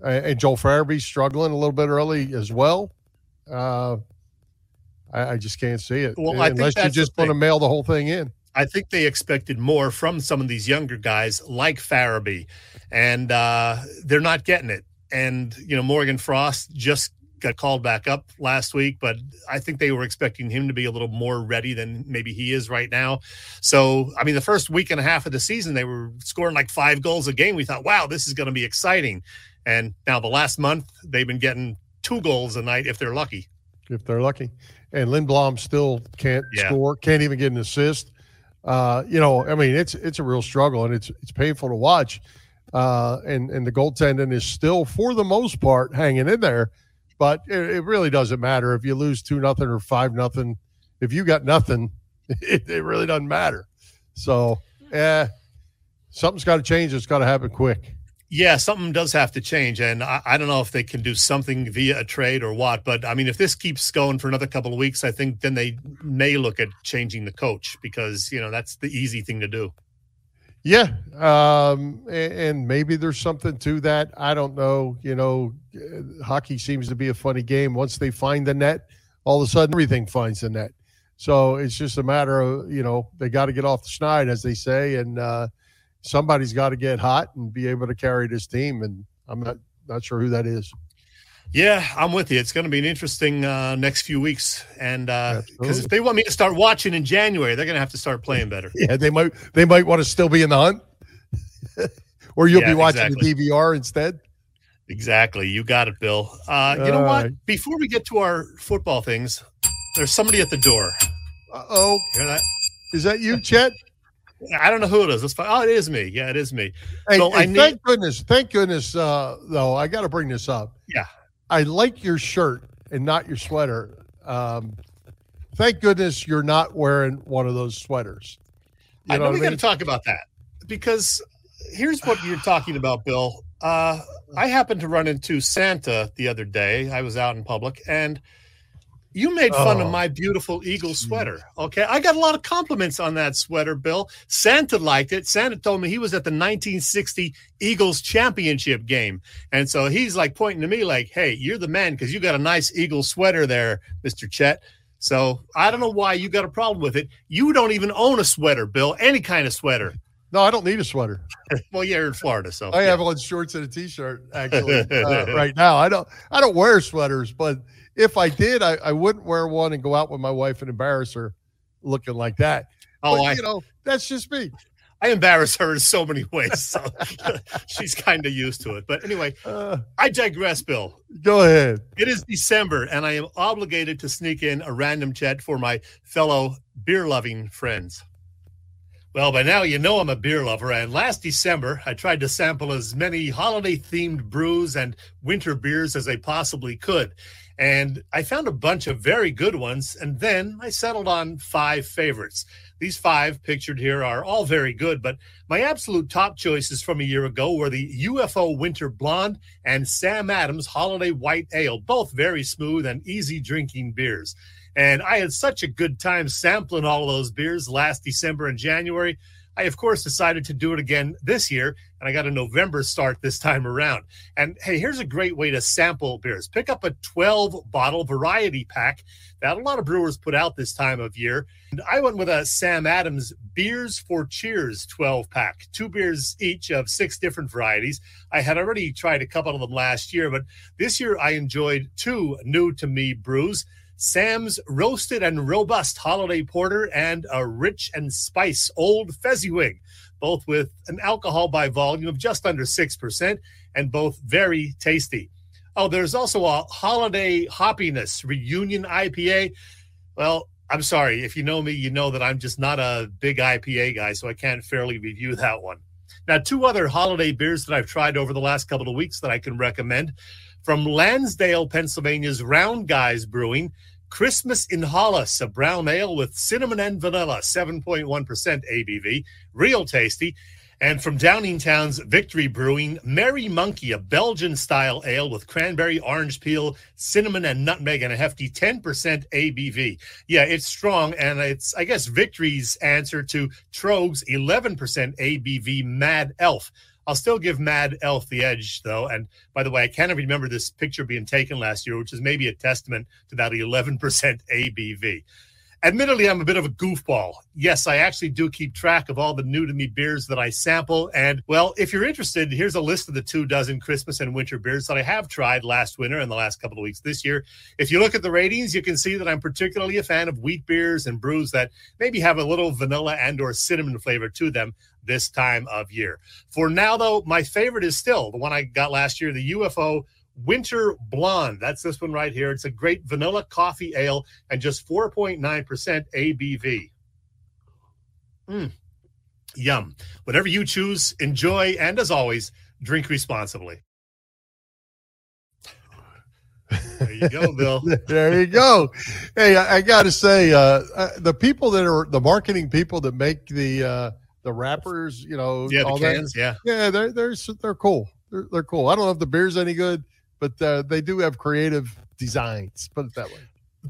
And Joel Farabee struggling a little bit early as well. I just can't see it. Well, unless you just want to mail the whole thing in. I think they expected more from some of these younger guys like Farabee, and they're not getting it. And, you know, Morgan Frost just got called back up last week, but I think they were expecting him to be a little more ready than maybe he is right now. So, I mean, the first week and a half of the season, they were scoring like 5 goals a game. We thought, wow, this is going to be exciting. And now the last month, they've been getting 2 goals a night if they're lucky. And Lindblom still can't score, can't even get an assist. You know, I mean, it's a real struggle, and it's painful to watch. And the goaltending is still, for the most part, hanging in there. But it really doesn't matter if you lose 2-0 or 5-0. If you got nothing, it really doesn't matter. So, something's got to change. It's got to happen quick. Yeah, something does have to change, and I don't know if they can do something via a trade or what, but, I mean, if this keeps going for another couple of weeks, I think then they may look at changing the coach because, you know, that's the easy thing to do. Yeah, and maybe there's something to that. I don't know. You know, hockey seems to be a funny game. Once they find the net, all of a sudden everything finds the net. So it's just a matter of, you know, they got to get off the schneid, as they say, and somebody's got to get hot and be able to carry this team, and I'm not sure who that is. Yeah, I'm with you. It's going to be an interesting next few weeks, and because if they want me to start watching in January, they're going to have to start playing better. Yeah, they might want to still be in the hunt, or you'll be watching the DVR instead. Exactly, you got it, Bill. You know what? Right. Before we get to our football things, there's somebody at the door. Uh-oh. Hear that? Is that you, Chet? I don't know who it is. It's fine. Oh, it is me. Yeah, it is me. Hey, so thank goodness, though, I got to bring this up. Yeah. I like your shirt and not your sweater. Thank goodness you're not wearing one of those sweaters. You know what I mean? We got to talk about that because here's what you're talking about, Bill. I happened to run into Santa the other day. I was out in public, and you made fun of my beautiful eagle sweater, okay? I got a lot of compliments on that sweater, Bill. Santa liked it. Santa told me he was at the 1960 Eagles championship game. And so he's, like, pointing to me like, hey, you're the man because you got a nice eagle sweater there, Mr. Chet. So I don't know why you got a problem with it. You don't even own a sweater, Bill, any kind of sweater. No, I don't need a sweater. Well, you're in Florida, so. I have on shorts and a T-shirt, actually, right now. I don't wear sweaters, but – if I did, I wouldn't wear one and go out with my wife and embarrass her looking like that. Oh, but, you know, that's just me. I embarrass her in so many ways, so she's kind of used to it. But anyway, I digress, Bill. Go ahead. It is December, and I am obligated to sneak in a random chat for my fellow beer-loving friends. Well, by now you know I'm a beer lover, and last December I tried to sample as many holiday-themed brews and winter beers as I possibly could. And I found a bunch of very good ones, and then I settled on 5 favorites. These 5 pictured here are all very good, but my absolute top choices from a year ago were the UFO Winter Blonde and Sam Adams Holiday White Ale, both very smooth and easy drinking beers. And I had such a good time sampling all those beers last December and January. I, of course, decided to do it again this year, and I got a November start this time around. And, hey, here's a great way to sample beers. Pick up a 12-bottle variety pack that a lot of brewers put out this time of year. And I went with a Sam Adams Beers for Cheers 12-pack, 2 beers each of 6 different varieties. I had already tried a couple of them last year, but this year I enjoyed 2 new-to-me brews. Sam's Roasted and Robust Holiday Porter and a Rich and Spice Old Fezziwig, both with an alcohol by volume of just under 6% and both very tasty. Oh, there's also a Holiday Hoppiness Reunion IPA. Well, I'm sorry. If you know me, you know that I'm just not a big IPA guy, so I can't fairly review that one. Now, 2 other holiday beers that I've tried over the last couple of weeks that I can recommend. From Lansdale, Pennsylvania's Round Guys Brewing, Christmas in Hollis, a brown ale with cinnamon and vanilla, 7.1% ABV, real tasty. And from Downingtown's Victory Brewing, Merry Monkey, a Belgian-style ale with cranberry, orange peel, cinnamon, and nutmeg, and a hefty 10% ABV. Yeah, it's strong, and it's, I guess, Victory's answer to Trogue's 11% ABV Mad Elf. I'll still give Mad Elf the edge, though. And by the way, I can't remember this picture being taken last year, which is maybe a testament to that 11% ABV. Admittedly, I'm a bit of a goofball. Yes, I actually do keep track of all the new-to-me beers that I sample. And, well, if you're interested, here's a list of the 2 dozen Christmas and winter beers that I have tried last winter and the last couple of weeks this year. If you look at the ratings, you can see that I'm particularly a fan of wheat beers and brews that maybe have a little vanilla and or cinnamon flavor to them this time of year. For now, though, my favorite is still the one I got last year, the UFO Winter Blonde. That's this one right here. It's a great vanilla coffee ale and just 4.9% ABV. Yum. Whatever you choose, enjoy, and as always, drink responsibly. There you go, Bill. There you go. Hey, I got to say, the people that are the marketing people that make the wrappers, you know, all the cans, that, yeah, they're cool. They're cool. I don't know if the beer's any good, but they do have creative designs. Put it that way.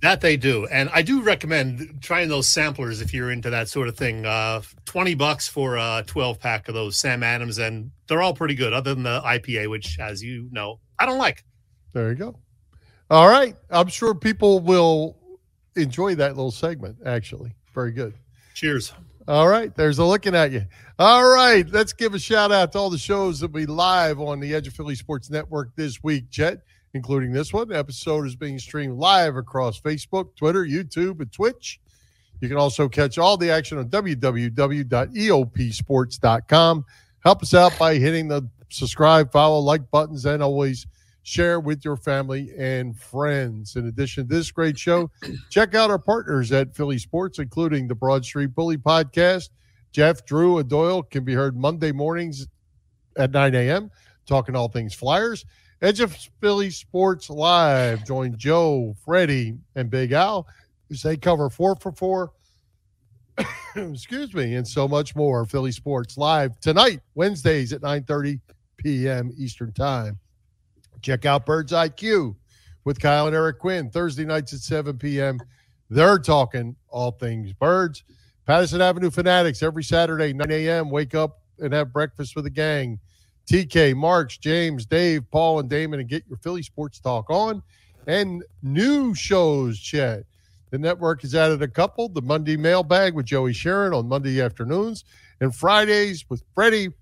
That they do. And I do recommend trying those samplers if you're into that sort of thing. $20 for a 12-pack of those Sam Adams, and they're all pretty good, other than the IPA, which, as you know, I don't like. There you go. All right. I'm sure people will enjoy that little segment, actually. Very good. Cheers. All right. There's a looking at you. All right. Let's give a shout out to all the shows that will be live on the Edge of Philly Sports Network this week, Jet, including this one. The episode is being streamed live across Facebook, Twitter, YouTube, and Twitch. You can also catch all the action on www.eopsports.com. Help us out by hitting the subscribe, follow, like buttons, and always share with your family and friends. In addition to this great show, check out our partners at Philly Sports, including the Broad Street Bully podcast. Jeff, Drew, and Doyle can be heard Monday mornings at 9 a.m. talking all things Flyers. Edge of Philly Sports Live. Join Joe, Freddie, and Big Al as they cover 4 for 4. Excuse me, and so much more. Philly Sports Live tonight, Wednesdays at 9:30 p.m. Eastern Time. Check out Bird's IQ with Kyle and Eric Quinn, Thursday nights at 7 p.m. They're talking all things birds. Patterson Avenue Fanatics every Saturday, 9 a.m. Wake up and have breakfast with the gang. TK, Marks, James, Dave, Paul, and Damon, and get your Philly sports talk on. And new shows, Chet. The network has added a couple. The Monday Mailbag with Joey Sharon on Monday afternoons. And Fridays with Freddie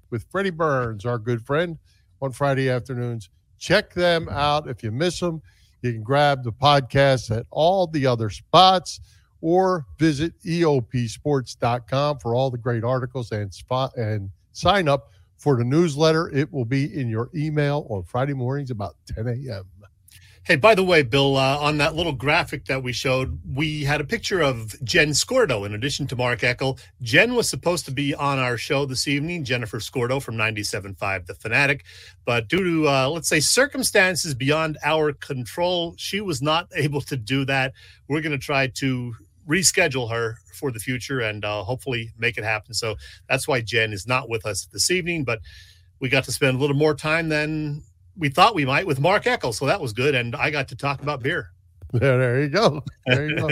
Burns, our good friend, on Friday afternoons. Check them out. If you miss them, you can grab the podcast at all the other spots or visit eopsports.com for all the great articles and sign up for the newsletter. It will be in your email on Friday mornings about 10 a.m. Hey, by the way, Bill, on that little graphic that we showed, we had a picture of Jen Scordo in addition to Mark Eckel. Jen was supposed to be on our show this evening, Jennifer Scordo from 97.5 The Fanatic. But due to, let's say, circumstances beyond our control, she was not able to do that. We're going to try to reschedule her for the future and hopefully make it happen. So that's why Jen is not with us this evening. But we got to spend a little more time than we thought we might with Mark Eckel, so that was good, and I got to talk about beer. There you go. There you go.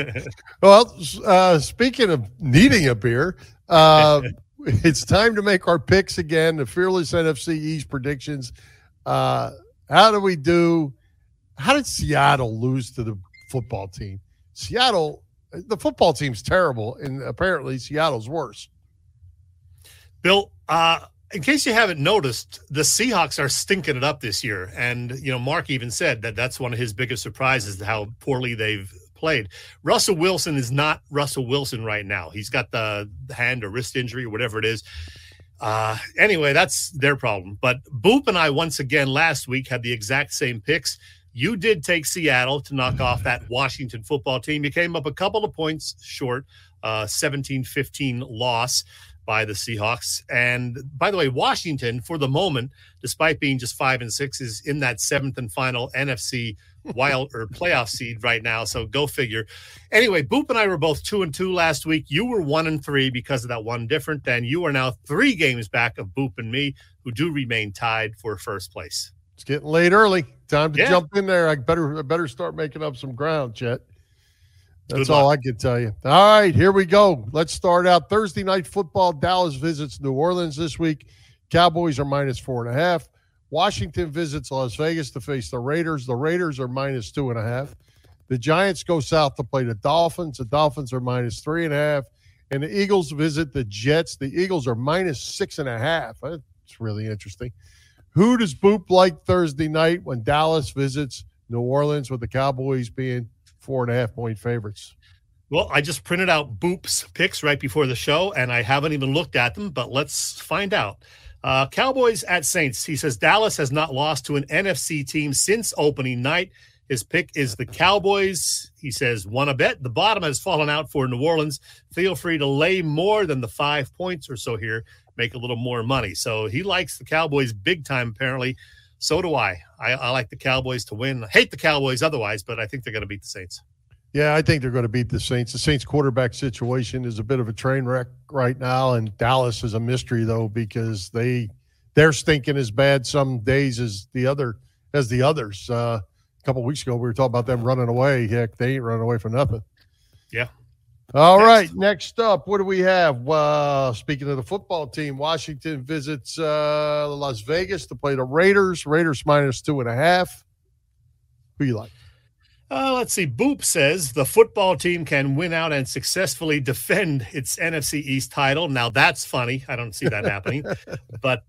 Well, speaking of needing a beer, it's time to make our picks again, the Fearless NFC East predictions. How do we do? How did Seattle lose to the football team? Seattle, the football team's terrible, and apparently Seattle's worse. Bill, in case you haven't noticed, the Seahawks are stinking it up this year. And, you know, Mark even said that that's one of his biggest surprises, how poorly they've played. Russell Wilson is not Russell Wilson right now. He's got the hand or wrist injury or whatever it is. Anyway, that's their problem. But Boop and I, once again, last week had the exact same picks. You did take Seattle to knock off that Washington football team. You came up a couple of points short, 17-15 loss by the Seahawks. And by the way, Washington, for the moment, despite being just 5-6, is in that seventh and final NFC wild or playoff seed right now. So go figure. Anyway, Boop and I were both 2-2 last week. You were 1-3 because of that one different. And you are now 3 games back of Boop and me, who do remain tied for first place. It's getting late early. Time to jump in there. I better start making up some ground, Chet. That's all I can tell you. All right, here we go. Let's start out. Thursday night football. Dallas visits New Orleans this week. Cowboys are minus 4.5. Washington visits Las Vegas to face the Raiders. The Raiders are minus 2.5. The Giants go south to play the Dolphins. The Dolphins are minus 3.5. And the Eagles visit the Jets. The Eagles are minus 6.5. It's really interesting. Who does Boop like Thursday night when Dallas visits New Orleans, with the Cowboys being 4.5-point favorites? Well, I just printed out Boop's picks right before the show, and I haven't even looked at them, but let's find out. Cowboys at Saints. He says Dallas has not lost to an NFC team since opening night. His pick is the Cowboys. He says, want a bet? The bottom has fallen out for New Orleans. Feel free to lay more than the 5 points or so here. Make a little more money. So he likes the Cowboys big time, apparently. So do I. I like the Cowboys to win. I hate the Cowboys otherwise, but I think they're going to beat the Saints. Yeah, I think they're going to beat the Saints. The Saints quarterback situation is a bit of a train wreck right now, and Dallas is a mystery, though, because they're stinking as bad some days as the others. A couple of weeks ago, we were talking about them running away. Heck, they ain't running away for nothing. Yeah. All right, next up, what do we have? Speaking of the football team, Washington visits Las Vegas to play the Raiders. Raiders minus 2.5. Who you like? Let's see. Boop says the football team can win out and successfully defend its NFC East title. Now, that's funny. I don't see that happening. But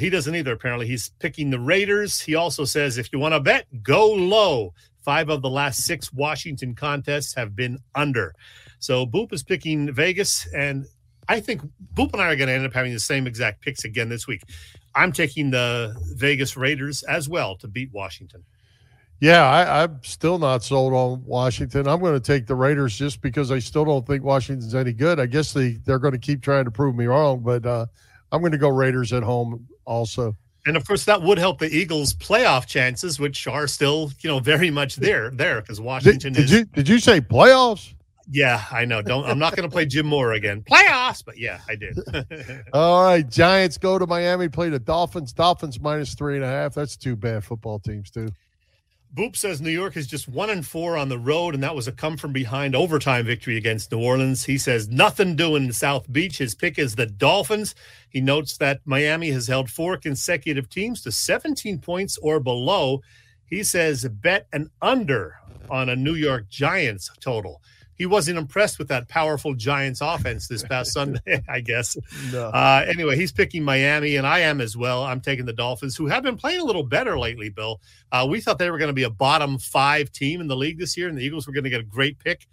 he doesn't either, apparently. He's picking the Raiders. He also says if you want to bet, go low. 5 of the last 6 Washington contests have been under. So Boop is picking Vegas, and I think Boop and I are going to end up having the same exact picks again this week. I'm taking the Vegas Raiders as well to beat Washington. Yeah, I'm still not sold on Washington. I'm going to take the Raiders just because I still don't think Washington's any good. I guess they're going to keep trying to prove me wrong, but I'm going to go Raiders at home also. And, of course, that would help the Eagles' playoff chances, which are still, you know, very much there because Washington is – Did you say playoffs? Yeah, I know. I'm not going to play Jim Moore again. Playoffs, but yeah, I did. All right, Giants go to Miami, play the Dolphins. Dolphins minus 3.5. That's two bad football teams, too. Boop says New York is just 1-4 on the road, and that was a come-from-behind overtime victory against New Orleans. He says nothing doing in South Beach. His pick is the Dolphins. He notes that Miami has held 4 consecutive teams to 17 points or below. He says bet an under on a New York Giants total. He wasn't impressed with that powerful Giants offense this past Sunday, I guess. No. Anyway, he's picking Miami, and I am as well. I'm taking the Dolphins, who have been playing a little better lately, Bill. We thought they were going to be a bottom 5 team in the league this year, and the Eagles were going to get a great pick.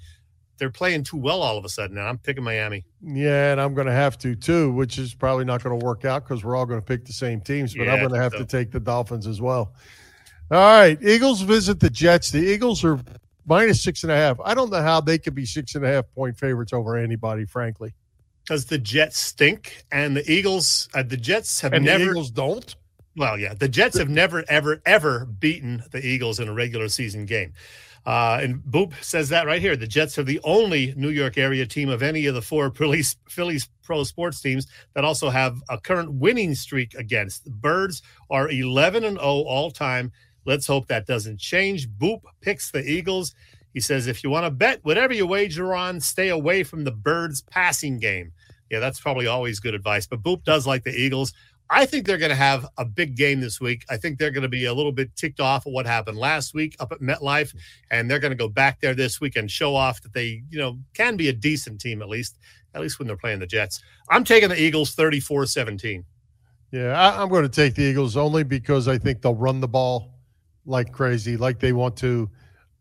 They're playing too well all of a sudden, and I'm picking Miami. Yeah, and I'm going to have to, too, which is probably not going to work out because we're all going to pick the same teams, but I'm going to have to take the Dolphins as well. All right, Eagles visit the Jets. The Eagles are – minus 6.5. I don't know how they could be 6.5-point favorites over anybody, frankly. Because the Jets stink, and the Eagles, the Eagles don't. Well, yeah, the Jets have never, ever, ever beaten the Eagles in a regular season game. And Boop says that right here. The Jets are the only New York area team of any of the 4 Philly's pro sports teams that also have a current winning streak against. The Birds are 11-0 all time. Let's hope that doesn't change. Boop picks the Eagles. He He says, if you want to bet, whatever you wager on, stay away from the Birds passing game. Yeah, that's probably always good advice. But Boop does like the Eagles. I think they're going to have a big game this week. I think they're going to be a little bit ticked off at what happened last week up at MetLife, and they're going to go back there this week and show off that they, you know, can be a decent team, at least when they're playing the Jets. I'm taking the Eagles 34-17. Yeah, I'm going to take the Eagles only because I think they'll run the ball like crazy, like they want to.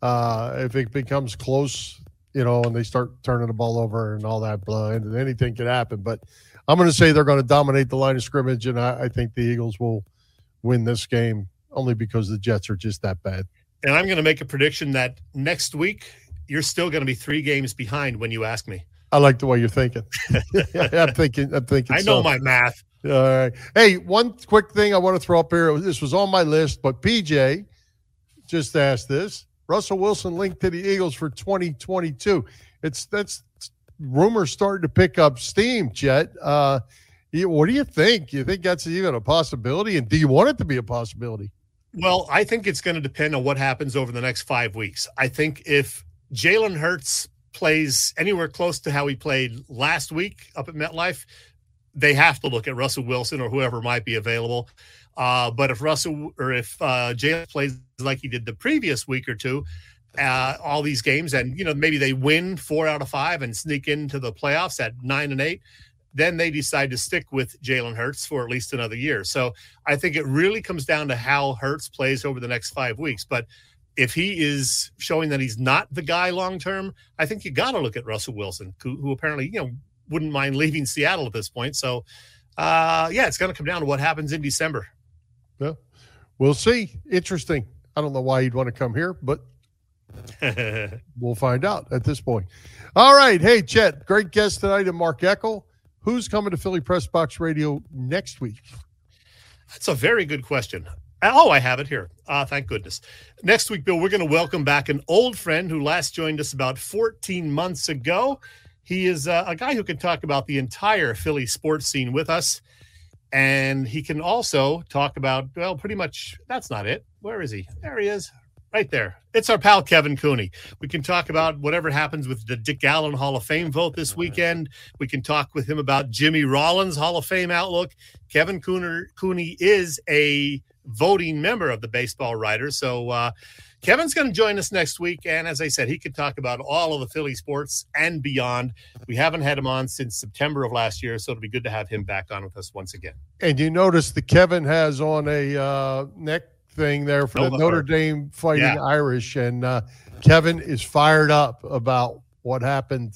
If it becomes close, you know, and they start turning the ball over and all that, and anything could happen. But I'm going to say they're going to dominate the line of scrimmage, and I think the Eagles will win this game only because the Jets are just that bad. And I'm going to make a prediction that next week you're still going to be 3 games behind when you ask me. I like the way you're thinking. I'm thinking. I know my math. All right. Hey, one quick thing I want to throw up here. This was on my list, but PJ just asked this. Russell Wilson linked to the Eagles for 2022. That's rumors starting to pick up steam, Chet. What do you think? You think that's even a possibility? And do you want it to be a possibility? Well, I think it's going to depend on what happens over the next 5 weeks. I think if Jalen Hurts plays anywhere close to how he played last week up at MetLife, they have to look at Russell Wilson or whoever might be available. But if Jalen plays like he did the previous week or two, all these games, and, you know, maybe they win 4 out of 5 and sneak into the playoffs at 9-8, then they decide to stick with Jalen Hurts for at least another year. So I think it really comes down to how Hurts plays over the next 5 weeks. But if he is showing that he's not the guy long-term, I think you got to look at Russell Wilson, who apparently, you know, wouldn't mind leaving Seattle at this point. So, yeah, it's going to come down to what happens in December. Yeah, we'll see. Interesting. I don't know why you'd want to come here, but we'll find out at this point. All right. Hey, Chet, great guest tonight, and Mark Eckel. Who's coming to Philly Press Box Radio next week? That's a very good question. Oh, I have it here. Thank goodness. Next week, Bill, we're going to welcome back an old friend who last joined us about 14 months ago. He is a guy who can talk about the entire Philly sports scene with us, and he can also talk about, well, pretty much, that's not it. Where is he? There he is, right there. It's our pal Kevin Cooney. We can talk about whatever happens with the Dick Allen Hall of Fame vote this weekend. We can talk with him about Jimmy Rollins' Hall of Fame outlook. Kevin Cooney is a voting member of the Baseball Writers, so Kevin's going to join us next week, and as I said, he could talk about all of the Philly sports and beyond. We haven't had him on since September of last year, so it'll be good to have him back on with us once again. And you notice that Kevin has on a neck thing there for the Notre Dame Fighting Irish, and Kevin is fired up about what happened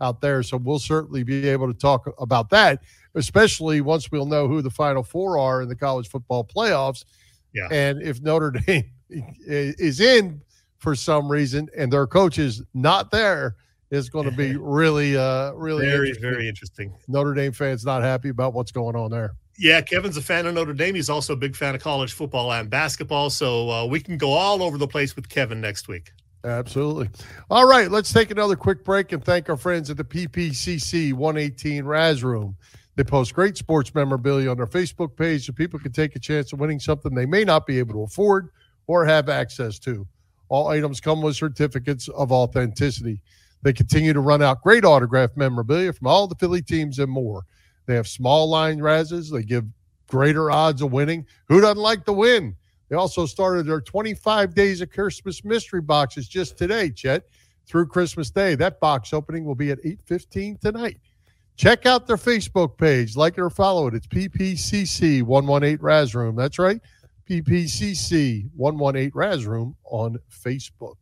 out there, so we'll certainly be able to talk about that, especially once we'll know who the Final Four are in the college football playoffs. Yeah. And if Notre Dame is in for some reason and their coach is not there, it's going to be really, really very, interesting. Very interesting. Notre Dame fans not happy about what's going on there. Yeah, Kevin's a fan of Notre Dame. He's also a big fan of college football and basketball, so we can go all over the place with Kevin next week. Absolutely. All right, let's take another quick break and thank our friends at the PPCC 118 Raz Room. They post great sports memorabilia on their Facebook page so people can take a chance of winning something they may not be able to afford or have access to. All items come with certificates of authenticity. They continue to run out great autographed memorabilia from all the Philly teams and more. They have small line Razzes. They give greater odds of winning. Who doesn't like to win? They also started their 25 Days of Christmas mystery boxes just today, Chet, through Christmas Day. That box opening will be at 8:15 tonight. Check out their Facebook page. Like it or follow it. It's PPCC 118 Raz Room. That's right. PPCC 118 Raz Room on Facebook.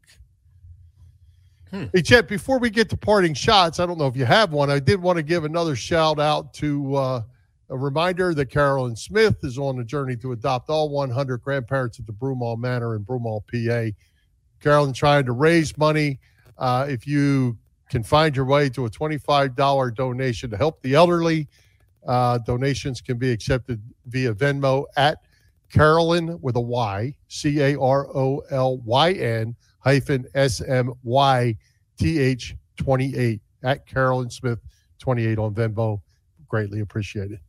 Hey, Chet, before we get to parting shots, I don't know if you have one. I did want to give another shout out to a reminder that Carolyn Smith is on a journey to adopt all 100 grandparents at the Broomall Manor in Broomall, PA. Carolyn trying to raise money. If you can find your way to a $25 donation to help the elderly, donations can be accepted via Venmo at Carolyn with a Y, CarolynSmyth28 at Carolyn Smith 28 on Venmo. Greatly appreciated.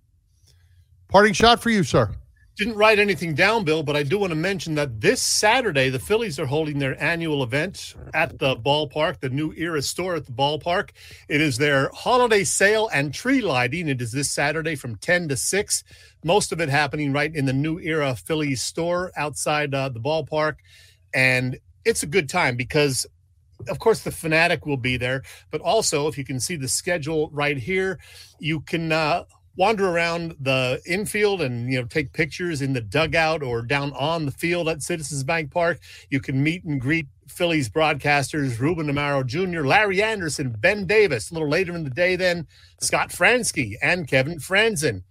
Parting shot for you, sir. Didn't write anything down, Bill, but I do want to mention that this Saturday, the Phillies are holding their annual event at the ballpark, the New Era store at the ballpark. It is their holiday sale and tree lighting. It is this Saturday from 10 to 6. Most of it happening right in the New Era Phillies store outside the ballpark. And it's a good time because, of course, the Fanatic will be there. But also, if you can see the schedule right here, you can wander around the infield and, you know, take pictures in the dugout or down on the field at Citizens Bank Park. You can meet and greet Phillies broadcasters Ruben Amaro Jr., Larry Anderson, Ben Davis. A little later in the day then, Scott Fransky and Kevin Franzen.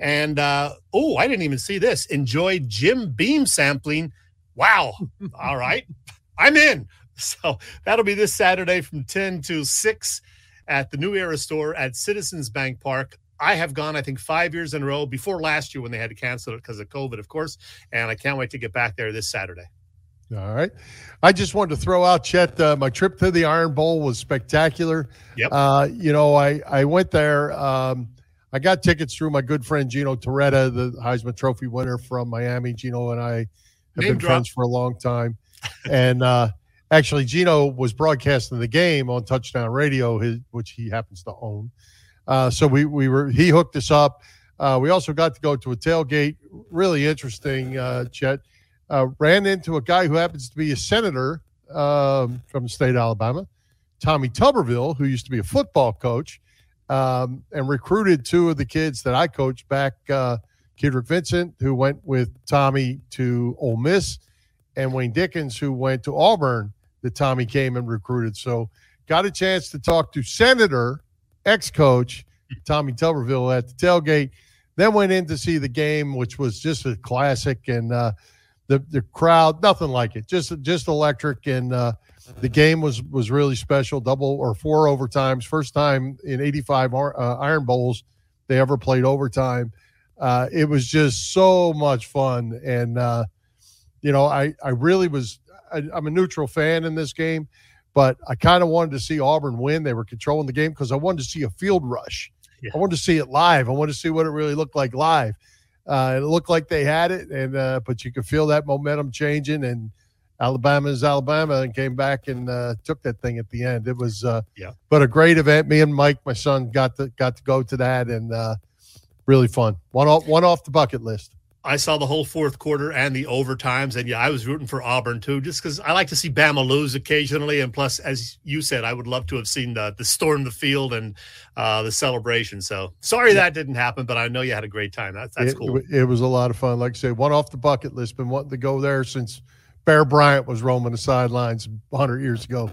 And, I didn't even see this. Enjoy Jim Beam sampling. Wow. All right. I'm in. So that'll be this Saturday from 10 to 6 at the New Era store at Citizens Bank Park. I have gone, I think, 5 years in a row before last year when they had to cancel it because of COVID, of course. And I can't wait to get back there this Saturday. All right. I just wanted to throw out, Chet, my trip to the Iron Bowl was spectacular. Yep. I went there. I got tickets through my good friend Gino Toretta, the Heisman Trophy winner from Miami. Gino and I have been friends for a long time. And actually, Gino was broadcasting the game on Touchdown Radio, which he happens to own. So he hooked us up. We also got to go to a tailgate. Really interesting, Chet. Ran into a guy who happens to be a senator from the state of Alabama, Tommy Tuberville, who used to be a football coach, and recruited two of the kids that I coached back, Kedrick Vincent, who went with Tommy to Ole Miss, and Wayne Dickens, who went to Auburn, that Tommy came and recruited. So got a chance to talk to Senator ex-coach Tommy Tuberville at the tailgate, then went in to see the game, which was just a classic, and the crowd, nothing like it, just electric, and the game was really special. Double or four overtimes, first time in 85 Iron Bowls they ever played overtime. It was just so much fun, and I'm a neutral fan in this game. But I kind of wanted to see Auburn win. They were controlling the game because I wanted to see a field rush. Yeah. I wanted to see it live. I wanted to see what it really looked like live. It looked like they had it, and but you could feel that momentum changing. And Alabama is Alabama, and came back and took that thing at the end. It was but a great event. Me and Mike, my son, got to go to that, and really fun. One off the bucket list. I saw the whole fourth quarter and the overtimes, and I was rooting for Auburn too, just because I like to see Bama lose occasionally, and plus, as you said, I would love to have seen the storm the field and the celebration. So sorry that didn't happen, but I know you had a great time. That's cool. It was a lot of fun. Like I say, one off the bucket list. Been wanting to go there since Bear Bryant was roaming the sidelines 100 years ago.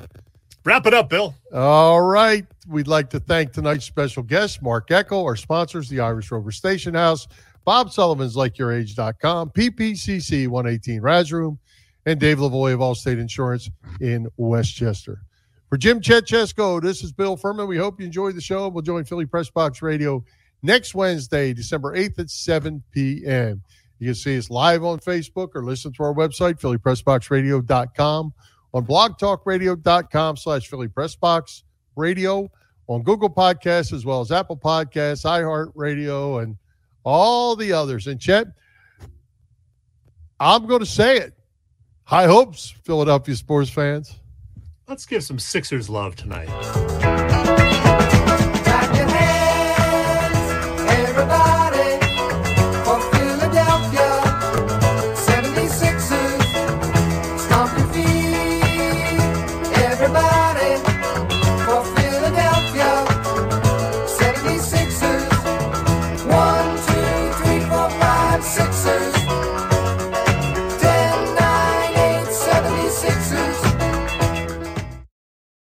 Wrap it up, Bill. All right. We'd like to thank tonight's special guest, Mark Echo, our sponsors, the Irish Rover Station House, Bob Sullivan's LikeYourAge.com, PPCC 118 Razroom, and Dave Lavoie of Allstate Insurance in Westchester. For Jim Chechesko, this is Bill Furman. We hope you enjoyed the show. We'll join Philly Press Box Radio next Wednesday, December 8th at 7 p.m. You can see us live on Facebook or listen to our website, PhillyPressBoxRadio.com, on blogtalkradio.com/PhillyPressBoxRadio, on Google Podcasts as well as Apple Podcasts, iHeartRadio, and all the others. And Chet, I'm going to say it. High hopes, Philadelphia sports fans. Let's give some Sixers love tonight.